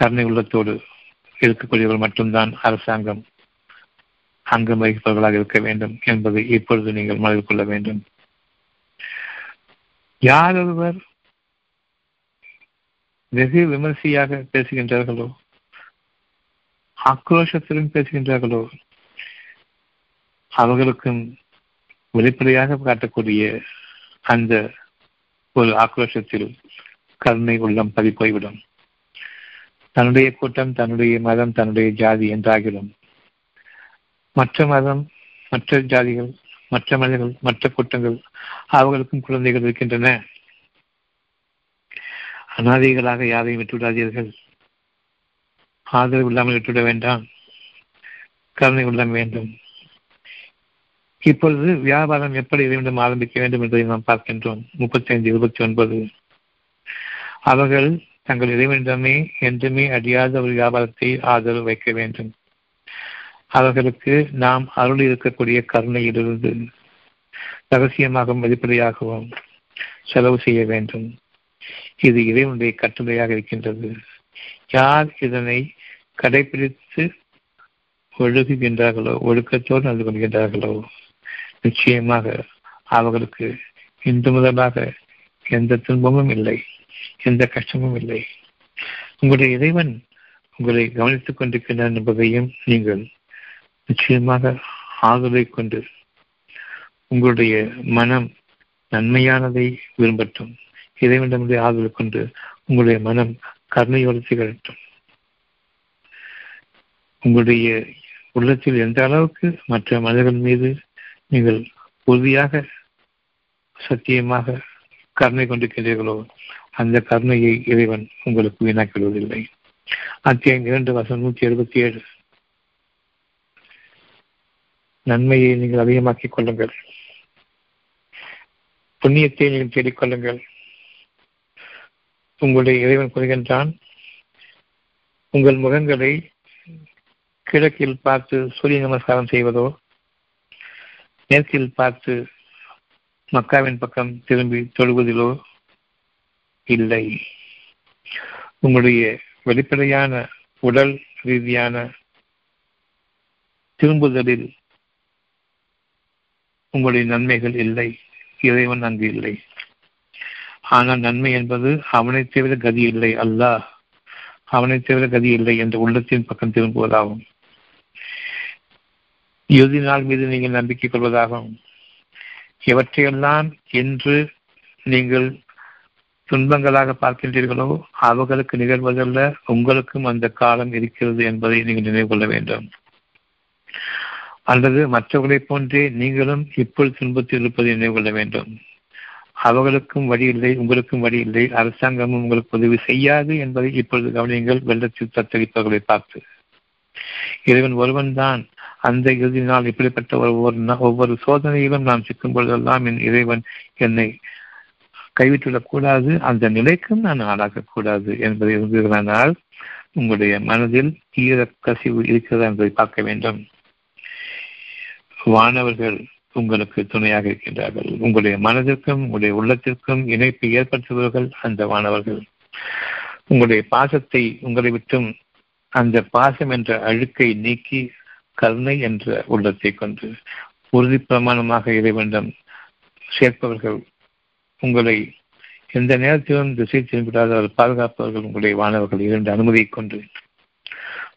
கருணை உள்ளத்தோடு இருக்கக்கூடியவர் மட்டும்தான் அரசாங்கம் அங்கம் வகிப்பவர்களாக இருக்க வேண்டும் என்பதை இப்பொழுது நீங்கள் மனதில் கொள்ள வேண்டும். யாரொருவர் வெகு விமர்சையாக பேசுகின்றார்களோ, ஆக்ரோஷத்துடன் பேசுகின்றார்களோ, அவர்களுக்கும் வெளிப்படையாக காட்டக்கூடிய அந்த ஒரு ஆக்ரோஷத்தில் கருணை உள்ளம் பதி போய்விடும். தன்னுடைய கூட்டம், தன்னுடைய மதம், தன்னுடைய ஜாதி என்றாகிடும். மற்ற மதம், மற்ற ஜாதிகள், மற்ற மனிதர்கள், மற்ற கூட்டங்கள், அவர்களுக்கும் குழந்தைகள் இருக்கின்றன. அநாதைகளாக யாரையும் விட்டுவிடாதீர்கள். ஆதரவு இல்லாமல் விட்டுவிட வேண்டாம். கருணை உள்ளம் வேண்டும். இப்பொழுது வியாபாரம் எப்படி இறைவனிடம் ஆரம்பிக்க வேண்டும் என்பதை நாம் பார்க்கின்றோம். முப்பத்தி ஐந்து இருபத்தி ஒன்பது. அவர்கள் தங்கள் இறைவனிடமே என்றுமே அழியாத ஒரு வியாபாரத்தை ஆதரவு வைக்க வேண்டும். அவர்களுக்கு நாம் அருள் இருக்கக்கூடிய கருணையிலிருந்து ரகசியமாகவும் வெளிப்படையாகவும் செலவு செய்ய வேண்டும். இது இறைவனுடைய கட்டுரையாக இருக்கின்றது. யார் இதனை கடைபிடித்து ஒழுகுகின்றார்களோ, ஒழுக்கத்தோடு நடந்து கொள்கின்றார்களோ, நிச்சயமாக அவர்களுக்கு இன்று முதலாக எந்த துன்பமும் இல்லை, எந்த கஷ்டமும் இல்லை. உங்களுடைய இறைவன் உங்களை கவனித்துக் கொண்டிருக்கின்றான் என்பதையும் நீங்கள் நிச்சயமாக ஆதரவை கொண்டு உங்களுடைய மனம் நன்மையானதை விரும்பட்டும். இறைவனுடைய ஆதரவை கொண்டு உங்களுடைய மனம் கருணையோடு திகழட்டும். உங்களுடைய உள்ளத்தில் எந்த அளவுக்கு மற்ற மனிதர்கள் மீது நீங்கள் உறுதியாக சத்தியமாக கருணை கொண்டிருக்கின்றீர்களோ, அந்த கருணையை இறைவன் உங்களுக்கு வீணாக்கிவிடுவதில்லை. அத்தியாயம் இரண்டு வசனம் நூற்றி எழுபத்தி ஏழு. நன்மையை நீங்கள் அதிகமாக்கிக் கொள்ளுங்கள், புண்ணியத்தை நீங்கள் தேடிக்கொள்ளுங்கள். உங்களுடைய இறைவன் கூறுகின்றான், உங்கள் முகங்களை கிழக்கில் பார்த்து சூரிய நமஸ்காரம் செய்வதோ, மேற்கில் பார்த்து மக்காவின் பக்கம் திரும்பி தொழுவதிலோ இல்லை. உங்களுடைய வெளிப்படையான உடல் ரீதியான திரும்புதலில் உங்களுடைய நன்மைகள் இல்லை, இறைவன் அங்கு இல்லை. ஆனால் நன்மை என்பது அவனை தவிர கதி இல்லை, அல்லாஹ் அவனை தவிர கதி இல்லை என்ற உள்ளத்தின் பக்கம் திரும்புவதாகும். இறுதி நாள் மீது நீங்கள் நம்பிக்கை கொள்வதாகவும், எவற்றையெல்லாம் என்று நீங்கள் துன்பங்களாக பார்க்கின்றீர்களோ அவர்களுக்கு நிகழ்வதல்ல, உங்களுக்கும் அந்த காலம் இருக்கிறது என்பதை நீங்கள் நினைவு கொள்ள வேண்டும். அல்லது மற்றவர்களைப் போன்றே நீங்களும் இப்பொழுது துன்பத்தில் இருப்பதை நினைவு கொள்ள வேண்டும். அவர்களுக்கும் வழி இல்லை, உங்களுக்கும் வழி இல்லை, அரசாங்கமும் உங்களுக்கு உதவி செய்யாது என்பதை இப்பொழுது கவனியுங்கள். வெள்ளத்தில் தத்தளிப்பவர்களை பார்த்து இறைவன் ஒருவன் தான். அந்த இறுதி நாள் இப்படிப்பட்ட ஒவ்வொரு ஒவ்வொரு சோதனையிலும் நாம் சிக்கும் பொழுதெல்லாம் என் இறைவன் என்னை கைவிட்டுவிடக் கூடாது, அந்த நிலைக்கும் நான் ஆளாக்கக்கூடாது என்பதை விரும்புகிறானால் உங்களுடைய மனதில் தீர கசிவு இருக்கிறதா என்பதை பார்க்க வேண்டும். வானவர்கள் உங்களுக்கு துணையாக இருக்கின்றார்கள். உங்களுடைய மனதிற்கும் உங்களுடைய உள்ளத்திற்கும் இணைப்பு ஏற்படுத்துபவர்கள் அந்த வானவர்கள். உங்களுடைய பாசத்தை உங்களை விட்டும் அந்த பாசம் என்ற அழுக்கை நீக்கி கருணை என்ற உள்ளத்தை கொண்டு உறுதி பிரமாணமாக இறைவனிடம் சேர்ப்பவர்கள், உங்களை எந்த நேரத்திலும் திசை திரும்பிடாதவர்கள் பாதுகாப்பவர்கள் உங்களுடைய வானவர்கள். இரண்டு அனுமதியை கொண்டு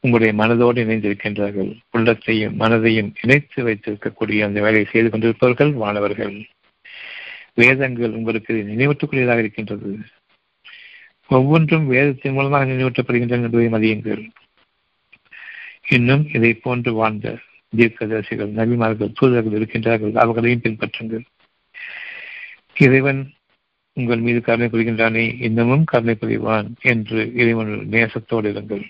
உங்களுடைய மனதோடு இணைந்திருக்கின்றார்கள். உள்ளத்தையும் மனதையும் இணைத்து வைத்திருக்கக்கூடிய அந்த வேலையை செய்து கொண்டிருப்பவர்கள் வானவர்கள். வேதங்கள் உங்களுக்கு நினைவூட்டக்கூடியதாக இருக்கின்றது. ஒவ்வொன்றும் வேதத்தின் மூலமாக நினைவூட்டப்படுகின்றன என்பதை மதியுங்கள். இன்னும் இதை போன்று வாழ்ந்த தீர்க்கதரிசிகள், நபிமார்கள், தூதர்கள் இருக்கின்றார்கள். அவர்களையும் பின்பற்றுங்கள். இறைவன் உங்கள் மீது கருணை புரிகின்றானே, இன்னமும் கருணை புரிவான் என்று இறைவனுடைய நேசத்தோடு இருங்கள்.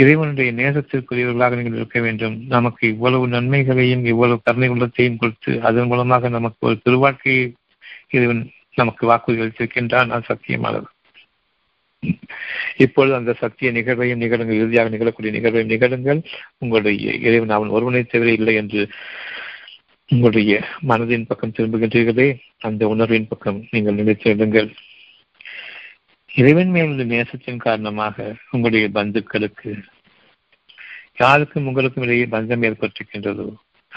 இறைவனுடைய நேசத்திற்குரியவர்களாக நீங்கள் இருக்க வேண்டும். நமக்கு இவ்வளவு நன்மைகளையும் இவ்வளவு கருணை உள்ளத்தையும் கொடுத்து அதன் மூலமாக நமக்கு ஒரு திருவாழ்க்கையை இறைவன் நமக்கு வாக்குறுதி அளித்திருக்கின்றான். அது சத்தியமானது. இப்பொழுது அந்த சத்திய நிகழ்வையும் நிகழுங்கள். இறுதியாக நிகழக்கூடிய நிகழ்வையும் நிகழுங்கள். உங்களுடைய இறைவன் அவன் ஒருவனை தவிர இல்லை என்று உங்களுடைய மனதின் பக்கம் திரும்புகின்றீர்களே, அந்த உணர்வின் பக்கம் நீங்கள் நினைத்திடுங்கள். இறைவன் மேலுள்ள நேசத்தின் காரணமாக உங்களுடைய பந்துக்களுக்கு, யாருக்கும் உங்களுக்கும் இடையே பந்தம் ஏற்பட்டிருக்கின்றதோ,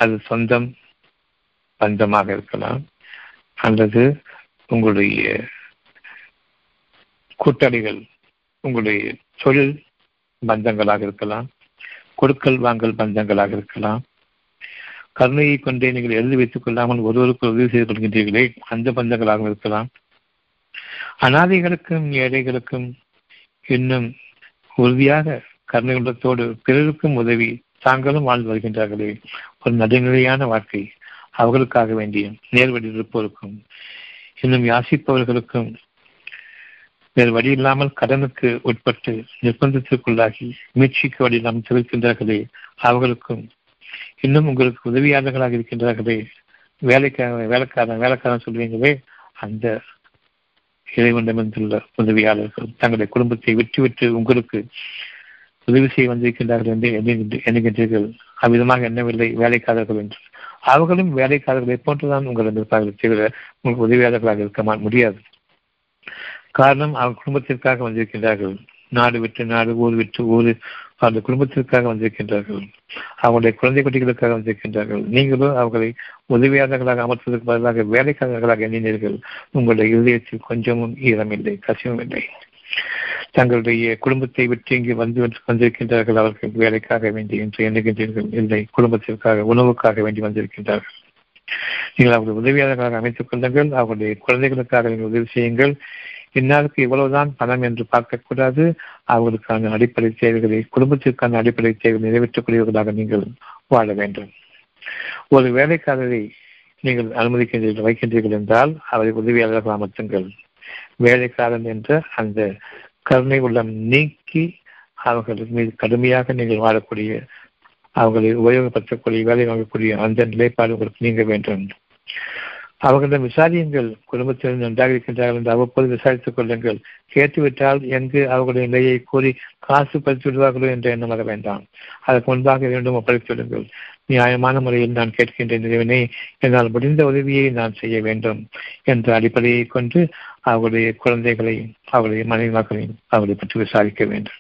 அது சொந்தம் பந்தமாக இருக்கலாம் அல்லது உங்களுடைய கூட்டாளிகள், உங்களுடைய தொழில் பந்தங்களாக இருக்கலாம், கொடுக்கல் வாங்கல் பந்தங்களாக இருக்கலாம். கருணையை கொண்டே நீங்கள் எழுதி வைத்துக் கொள்ளாமல் ஒருவருக்கு உதவி செய்து கொள்கின்றீர்களே, அந்த பந்தங்களாக இருக்கலாம். அனாதைகளுக்கும் ஏழைகளுக்கும் இன்னும் உறுதியாக கருணை உள்ளத்தோடு பிறருக்கும் உதவி தாங்களும் வாழ்ந்து வருகின்றார்களே, ஒரு நடைமுறையான வாழ்க்கை அவர்களுக்காக வேண்டிய நேர்வழியில் இருப்பவருக்கும் இன்னும் யாசிப்பவர்களுக்கும் வேறு வழி இல்லாமல் கடனுக்கு உட்பட்டு நிர்பந்தத்திற்குள்ளாகி மீட்சிக்கு வழி இல்லாமல் தவிர்க்கின்றார்களே, அவர்களுக்கும் இன்னும் உங்களுக்கு உதவியாளர்களாக இருக்கின்றார்களே, வேலைக்காக வேலைக்காரன் வேலைக்காரன் சொல்வீங்களே, அந்த இறைவண்டமிருந்துள்ள உதவியாளர்கள் தங்களுடைய குடும்பத்தை விட்டு விட்டு உங்களுக்கு உதவி செய்ய வந்திருக்கின்றார்கள் என்று எண்ணி எண்ணுகின்றீர்கள் அவ்விதமாக எண்ணவில்லை வேலைக்காரர்கள் என்று. அவர்களும் வேலைக்காரர்களை போன்றுதான் உங்களிடம் இருப்பார்கள், தவிர உங்களுக்கு உதவியாளர்களாக இருக்க முடியாது. காரணம், அவர்கள் குடும்பத்திற்காக வந்திருக்கின்றார்கள். நாடு விட்டு நாடு, ஊர் விட்டு ஊர், அந்த குடும்பத்திற்காக வந்திருக்கின்றார்கள். அவங்களுடைய குழந்தை குட்டிகளுக்காக வந்திருக்கின்றார்கள். நீங்களோ அவர்களை உதவியாளர்களாக அமர்த்துவதற்கு பதிலாக வேலைக்காரர்களாக எண்ணினீர்கள். உங்களுடைய இதயத்தில் கொஞ்சமும் ஈரமில்லை, கசிவும் இல்லை. தங்களுடைய குடும்பத்தை விட்டு இங்கு வந்து வந்திருக்கின்றார்கள். அவர்கள் வேலைக்காக வேண்டி என்று எண்ணுகின்றீர்கள். இல்லை, குடும்பத்திற்காக உணவுக்காக வேண்டி வந்திருக்கின்றார்கள். நீங்கள் அவர்களுடைய உதவியாளர்களாக அமைத்துக் கொள்ளுங்கள். அவர்களுடைய குழந்தைகளுக்காக நீங்கள் உதவி செய்யுங்கள். இன்னாருக்கு இவ்வளவுதான் பணம் என்று பார்க்கக்கூடாது. அவர்களுக்கான அடிப்படை தேவைகளை, குடும்பத்திற்கான அடிப்படை தேவைகளை நிறைவேற்றக்கூடியவர்களாக நீங்கள் வாழ வேண்டும். ஒரு வேலைக்காரரை நீங்கள் அனுமதிக்கின்றீர்கள், வைக்கின்றீர்கள் என்றால் அவரை உதவியாளர்கள் அமர்த்துங்கள். வேலைக்காரன் என்ற அந்த கருணை உள்ளம் நீக்கி அவர்களுக்கு மீது கடுமையாக நீங்கள் வாழக்கூடிய, அவர்களை உபயோகப்படுத்தக்கூடிய, வேலை வாங்கக்கூடிய அந்த நிலைப்பாடு உங்களுக்கு நீங்க வேண்டும். அவர்களிடம் விசாரியுங்கள். குடும்பத்தினர் நன்றாக இருக்கின்றார்கள் என்று அவ்வப்போது விசாரித்துக் கொள்ளுங்கள். கேட்டுவிட்டால் எங்கு அவர்களுடைய நிலையை கூறி காசு பறித்து விடுவார்களோ என்ற எண்ணமாக வேண்டாம். அதற்கு முன்பாக இரண்டும் ஒப்படைத்து விடுங்கள். நியாயமான முறையில் நான் கேட்கின்ற நிலைவினை, என்னால் முடிந்த உதவியை நான் செய்ய வேண்டும் என்ற அடிப்படையை கொண்டு அவருடைய குழந்தைகளையும் அவருடைய மனைவி மக்களையும் அவர்களை பற்றி விசாரிக்க வேண்டும்.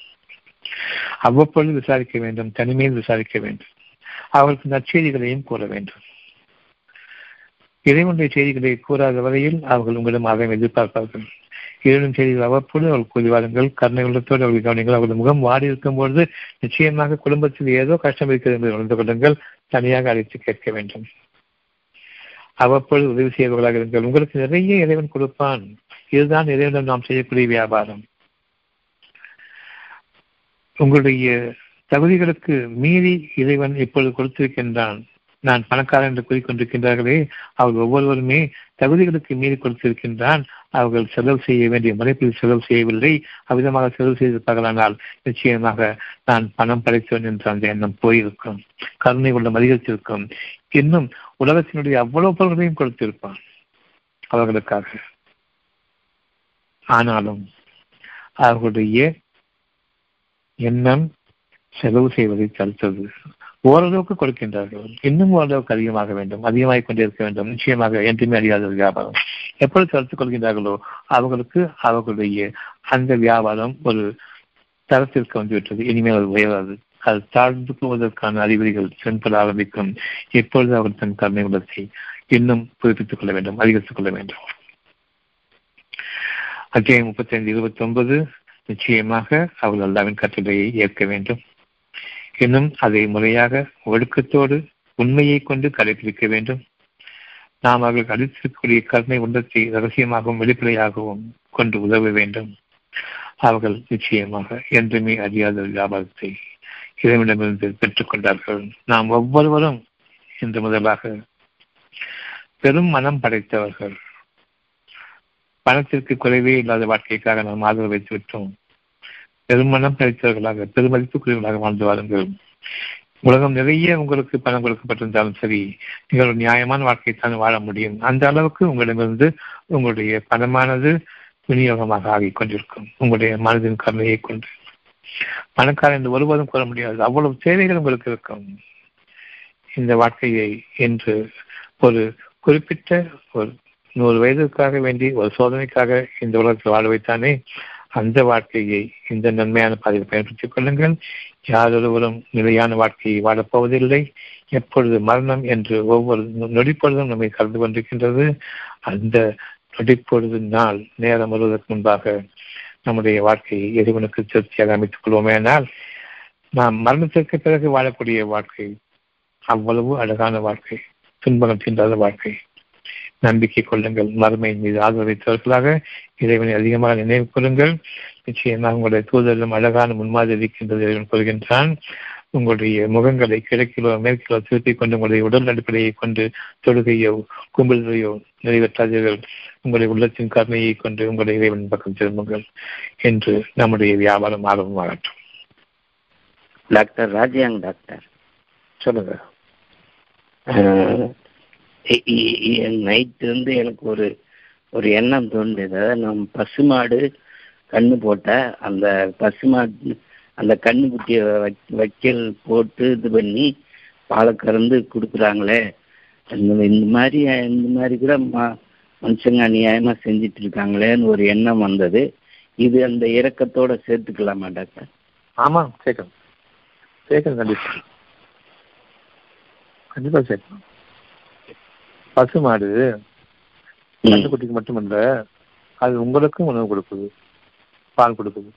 அவ்வப்பொழுது விசாரிக்க வேண்டும். தனிமையில் விசாரிக்க வேண்டும். அவர்களுக்கு நற்செய்திகளையும் கூற வேண்டும். இறைவனுடைய செய்திகளை கூறாத வரையில் அவர்கள் உங்களிடம் அதை எதிர்பார்ப்பார்கள். இறைவனும் செய்திகள் அவ்வப்போது அவர்கள் கூறி வாருங்கள். கருணை உள்ளத்தோடு அவர்கள் கவனிங்கள். அவர்கள் முகம் வாடி இருக்கும்பொழுது நிச்சயமாக குடும்பத்தில் ஏதோ கஷ்டம் இருக்கிறது என்பதை உணர்ந்து கொள்ளுங்கள். தனியாக அழைத்து கேட்க வேண்டும். அவ்வப்பொழுது உதவி செய்வர்களாக இருங்கள். உங்களுக்கு நிறைய இறைவன் கொடுப்பான். இதுதான் இறைவனிடம் நாம் செய்யக்கூடிய வியாபாரம். உங்களுடைய தகுதிகளுக்கு மீறி இறைவன் இப்பொழுது கொடுத்திருக்கின்றான். நான் பணக்காரன் என்று கூறிக்கொண்டிருக்கின்றார்களே, அவர்கள் ஒவ்வொருவருமே தகுதிகளுக்கு மீறி கொடுத்திருக்கின்றான். அவர்கள் செலவு செய்ய வேண்டிய முறைப்பில் செலவு செய்யவில்லை. அவ்விதமாக செலவு செய்திருப்பார்களானால் நிச்சயமாக நான் பணம் படைத்தவன் என்ற அந்த எண்ணம் போயிருக்கும், கருணை உள்ளம் அதிகரித்திருக்கும். இன்னும் உலகத்தினுடைய அவ்வளவு பொருள்களையும் கொடுத்திருப்பான் அவர்களுக்காக. ஆனாலும் அவர்களுடைய எண்ணம் செலவு செய்வதை தடுத்தது. ஓரளவுக்கு கொடுக்கின்றார்கள், இன்னும் ஓரளவுக்கு அதிகமாக வேண்டும், அதிகமாகிக் கொண்டே இருக்க வேண்டும். நிச்சயமாக என்றுமே அறியாத வியாபாரம் எப்பொழுது தடுத்துக் கொள்கின்றார்களோ அவர்களுக்கு அவர்களுடைய அந்த வியாபாரம் ஒரு தரத்திற்கு வந்துவிட்டது. இனிமேல் அது உயராது, அது தாழ்ந்து போவதற்கான அறிகுறிகள் சென்பட ஆரம்பிக்கும். எப்பொழுது அவர்கள் தன் கருணை உள்ளத்தை இன்னும் புதுப்பித்துக் கொள்ள வேண்டும், அதிகரித்துக் கொள்ள வேண்டும். அத்தியாயம் முப்பத்தி ஐந்து இருபத்தி ஒன்பது. நிச்சயமாக அவர்கள் அல்லாவின் கட்டளையை ஏற்க வேண்டும், இன்னும் அதை முறையாக ஒழுக்கத்தோடு உண்மையை கொண்டு கடைபிடிக்க வேண்டும். நாம் அவர்கள் அளித்திருக்கக்கூடிய கருணை உள்ளத்தை ரகசியமாகவும் வெளிப்படையாகவும் கொண்டு உதவ வேண்டும். அவர்கள் நிச்சயமாக என்றுமே அறியாத வியாபாரத்தை இறைவனிடமிருந்து பெற்றுக் கொண்டார்கள். நாம் ஒவ்வொருவரும் இன்று முதலாக பெரும் மனம் படைத்தவர்கள். பணத்திற்கு குறைவே இல்லாத வாழ்க்கைக்காக நாம் ஆதரவு வைத்துவிட்டோம். பெருமணம் படைத்தவர்களாக, பெருமதிப்புக்குரியவர்களாக வாழ்ந்து வாருங்கள். உலகம் நிறைய உங்களுக்கு பணம் கொடுக்கப்பட்டிருந்தாலும் சரி, நீங்கள் ஒரு நியாயமான வாழ்க்கைத்தான் வாழ முடியும். அந்த அளவுக்கு உங்களிடமிருந்து உங்களுடைய பணமானது விநியோகமாக ஆகிக் கொண்டிருக்கும், உங்களுடைய மனதின் கருணையை கொண்டு. பணக்காரன் என்று ஒருபோதும் கூற முடியாது, அவ்வளவு தேவைகள் உங்களுக்கு இருக்கும். இந்த வாழ்க்கையை என்று ஒரு குறிப்பிட்ட ஒரு நூறு வயதுக்காக வேண்டி ஒரு சோதனைக்காக இந்த உலகத்தில் வாழ வைத்தானே, அந்த வாழ்க்கையை இந்த நன்மையான பாதையில் பயன்படுத்திக் கொள்ளுங்கள். யாரொருவரும் நிலையான வாழ்க்கையை வாழப்போவதில்லை. எப்பொழுது மரணம் என்று ஒவ்வொரு நொடிப்பொழுதும் நம்மை கலந்து கொண்டிருக்கின்றது. அந்த நொடிப்பொழுது நாள் நேரம் வருவதற்கு முன்பாக நம்முடைய வாழ்க்கையை இறைவனுக்கு திருப்தியாக அமைத்துக் கொள்வோமேனால், நாம் மரணத்திற்கு பிறகு வாழக்கூடிய வாழ்க்கை அவ்வளவு அழகான வாழ்க்கை, துன்பம் தீண்டாத வாழ்க்கை. நம்பிக்கை கொள்ளுங்கள். மறுமையின் மீது ஆதரவு வைத்தவர்களாக இறைவனை அதிகமாக நினைவு கொள்ளுங்கள். நிச்சயமாக உங்களுடைய தூதரிலும் அழகான முன்மாதிரி இருக்கின்றது. இறைவன் கொள்கின்றான், உங்களுடைய முகங்களை கிழக்கிலோ மேற்கிலோ திருப்பிக் கொண்டு உங்களுடைய உடல் அடிப்படையை கொண்டு தொழுகையோ கும்பலையோ நிறைவேற்றாதீர்கள். உங்களுடைய உள்ளத்தின் கருணையை கொண்டு உங்களுடைய இறைவன் பக்கம் திரும்புங்கள் என்று நம்முடைய வியாபாரம் ஆரம்பமாகட்டும். டாக்டர் ராஜ்யாங் டாக்டர் சொல்லுங்க. நைட்டு வந்து எனக்கு ஒரு ஒரு எண்ணம் தோன்றியது. நம்ம பசுமாடு கண்ணு போட்ட அந்த பசுமாடு அந்த கண்ணு குட்டியை வைக்கல் போட்டு இது பண்ணி பாலை கறந்து கொடுக்குறாங்களே, இந்த மாதிரி இந்த மாதிரி கூட மா மனுஷங்க அநியாயமாக செஞ்சிட்டு இருக்காங்களேன்னு ஒரு எண்ணம் வந்தது. இது அந்த இரக்கத்தோட சேர்த்துக்கலாமா டாக்டர்? ஆமாம், சேர்க்கலாம் சேர்க்கலாம், கண்டிப்பாக கண்டிப்பாக சேர்க்கலாம். பசுமாடு கண்ணுக்குட்டிக்கு மட்டுமல்ல, அது உங்களுக்கும் உணவு கொடுக்குது, பால் கொடுக்குது.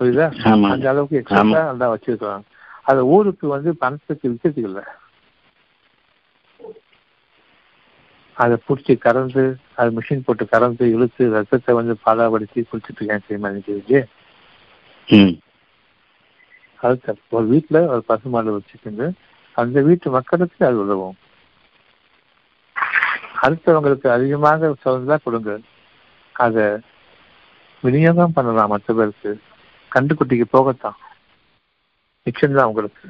புரியுதா? அந்த அளவுக்கு எக்ஸ்ட்ரா நல்லா வச்சிருக்கலாம். அது ஊருக்கு வந்து பணத்துக்கு விற்கிறதுக்குல்ல, அதை பிடிச்சி கறந்து அது மிஷின் போட்டு கறந்து இழுத்து ரத்தத்தை வந்து பாலாபடுத்தி குளிச்சுட்டு இருக்கேன். சரிமா நினைக்கிறீங்க? அது ஒரு வீட்டில் ஒரு பசுமாடு வச்சுக்கிட்டு அந்த வீட்டு மக்களுக்கு அது உதவும். அடுத்தவங்களுக்கு அதிகமாக சொல்றதா கொடுங்க, அதை விநியோகம் பண்ணலாம். மற்ற பேருக்கு கண்டுக்குட்டிக்கு போகத்தான் நிச்சயம்தான். உங்களுக்கு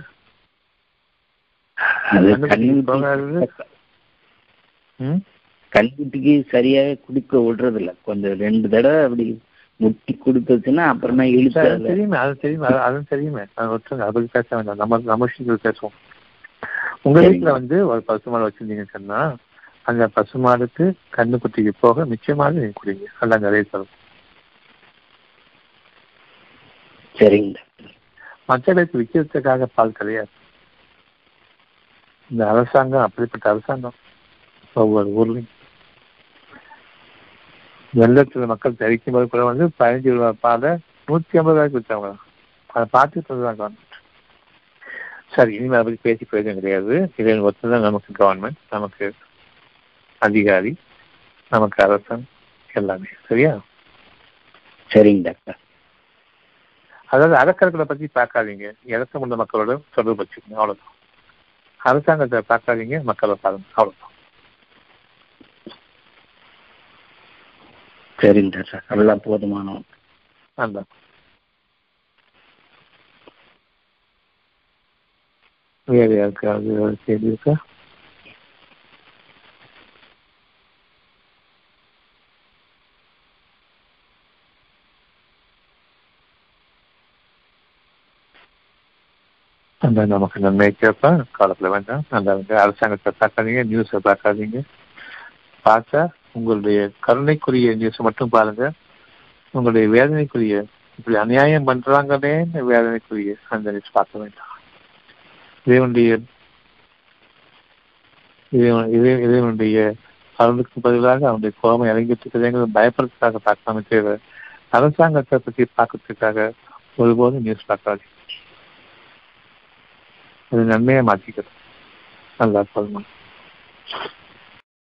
கண்டுக்குட்டிக்கு சரியாக குடிக்க விடுறது இல்லை, கொஞ்சம் ரெண்டு தடவை அப்படி முட்டி கொடுத்துச்சுன்னா அப்புறமா இழுத்து தெரியுமே. அது தெரியுமே, அதுவும் தெரியுமே. அப்படி பேச வேண்டாம், நம்ம நம்ம விஷயங்கள் பேசுவோம். உங்க வீட்டுல வந்து ஒரு பசுமாடு வச்சிருந்தீங்கன்னு சொன்னா அந்த பசுமாடுக்கு கண்ணுக்குட்டிக்கு போக மிச்சமாக நீங்க குடிங்க, நல்லா நிறைய தரும். சரிங்க. மக்களுக்கு விற்கிறதுக்காக பால் கிடையாது. இந்த அரசாங்கம் அப்படிப்பட்ட அரசாங்கம். ஒவ்வொரு ஊர்லையும் வெள்ளத்துல மக்கள் தெரிவிக்கும் போது கூட வந்து பதினஞ்சு ரூபாய் பாலை நூத்தி ஐம்பது ரூபாய்க்கு விற்றாங்க. அதை பார்த்துட்டு தான் கவர்மெண்ட். சரி, இனிமேல் அப்படி பேசி போயிடும் கிடையாது. இதில் ஒத்துதான் நமக்கு கவர்மெண்ட், நமக்கு அதிகாரி, நமக்கு அரசன் எல்லாமே. சரியா? சரிங்க டாக்டர். அதாவது அறக்கர்களை பத்தி பார்க்காதீங்க, இறக்கம் உள்ள மக்களோட தொடர்பு வச்சுக்கணும், அவ்வளவுதான். அரசாங்கத்தை பார்க்காதீங்க, மக்களை பாருங்க, அவ்வளவுதான். சரிங்க சார், அதெல்லாம் போதுமானோம். அந்த வேறு யாருக்காவது கேள்வி இருக்கா? அந்த நமக்கு நன்மையை கேட்பா காலத்தில் வேண்டாம். அந்த அரசாங்கத்தை பார்க்காதீங்க, நியூஸை பார்க்காதீங்க. பார்த்தா உங்களுடைய கருணைக்குரிய நியூஸை மட்டும் பாருங்க. உங்களுடைய வேதனைக்குரிய, இப்படி அநியாயம் பண்றாங்கன்னே வேதனைக்குரிய அந்த நியூஸ் பார்க்க வேண்டாம். இதனுடைய இதனுடைய அவனுக்கு பதிலாக அவனுடைய கோபம் இறங்கிட்டு இருக்கிறது பயப்படுறதுக்காக பார்க்காம தேவை. அரசாங்கத்தை பற்றி பார்க்கறதுக்காக ஒருபோதும் நியூஸ் பார்க்காது. அது நன்மையை மாற்றிக்கிறது. நல்லா சொல்லணும்.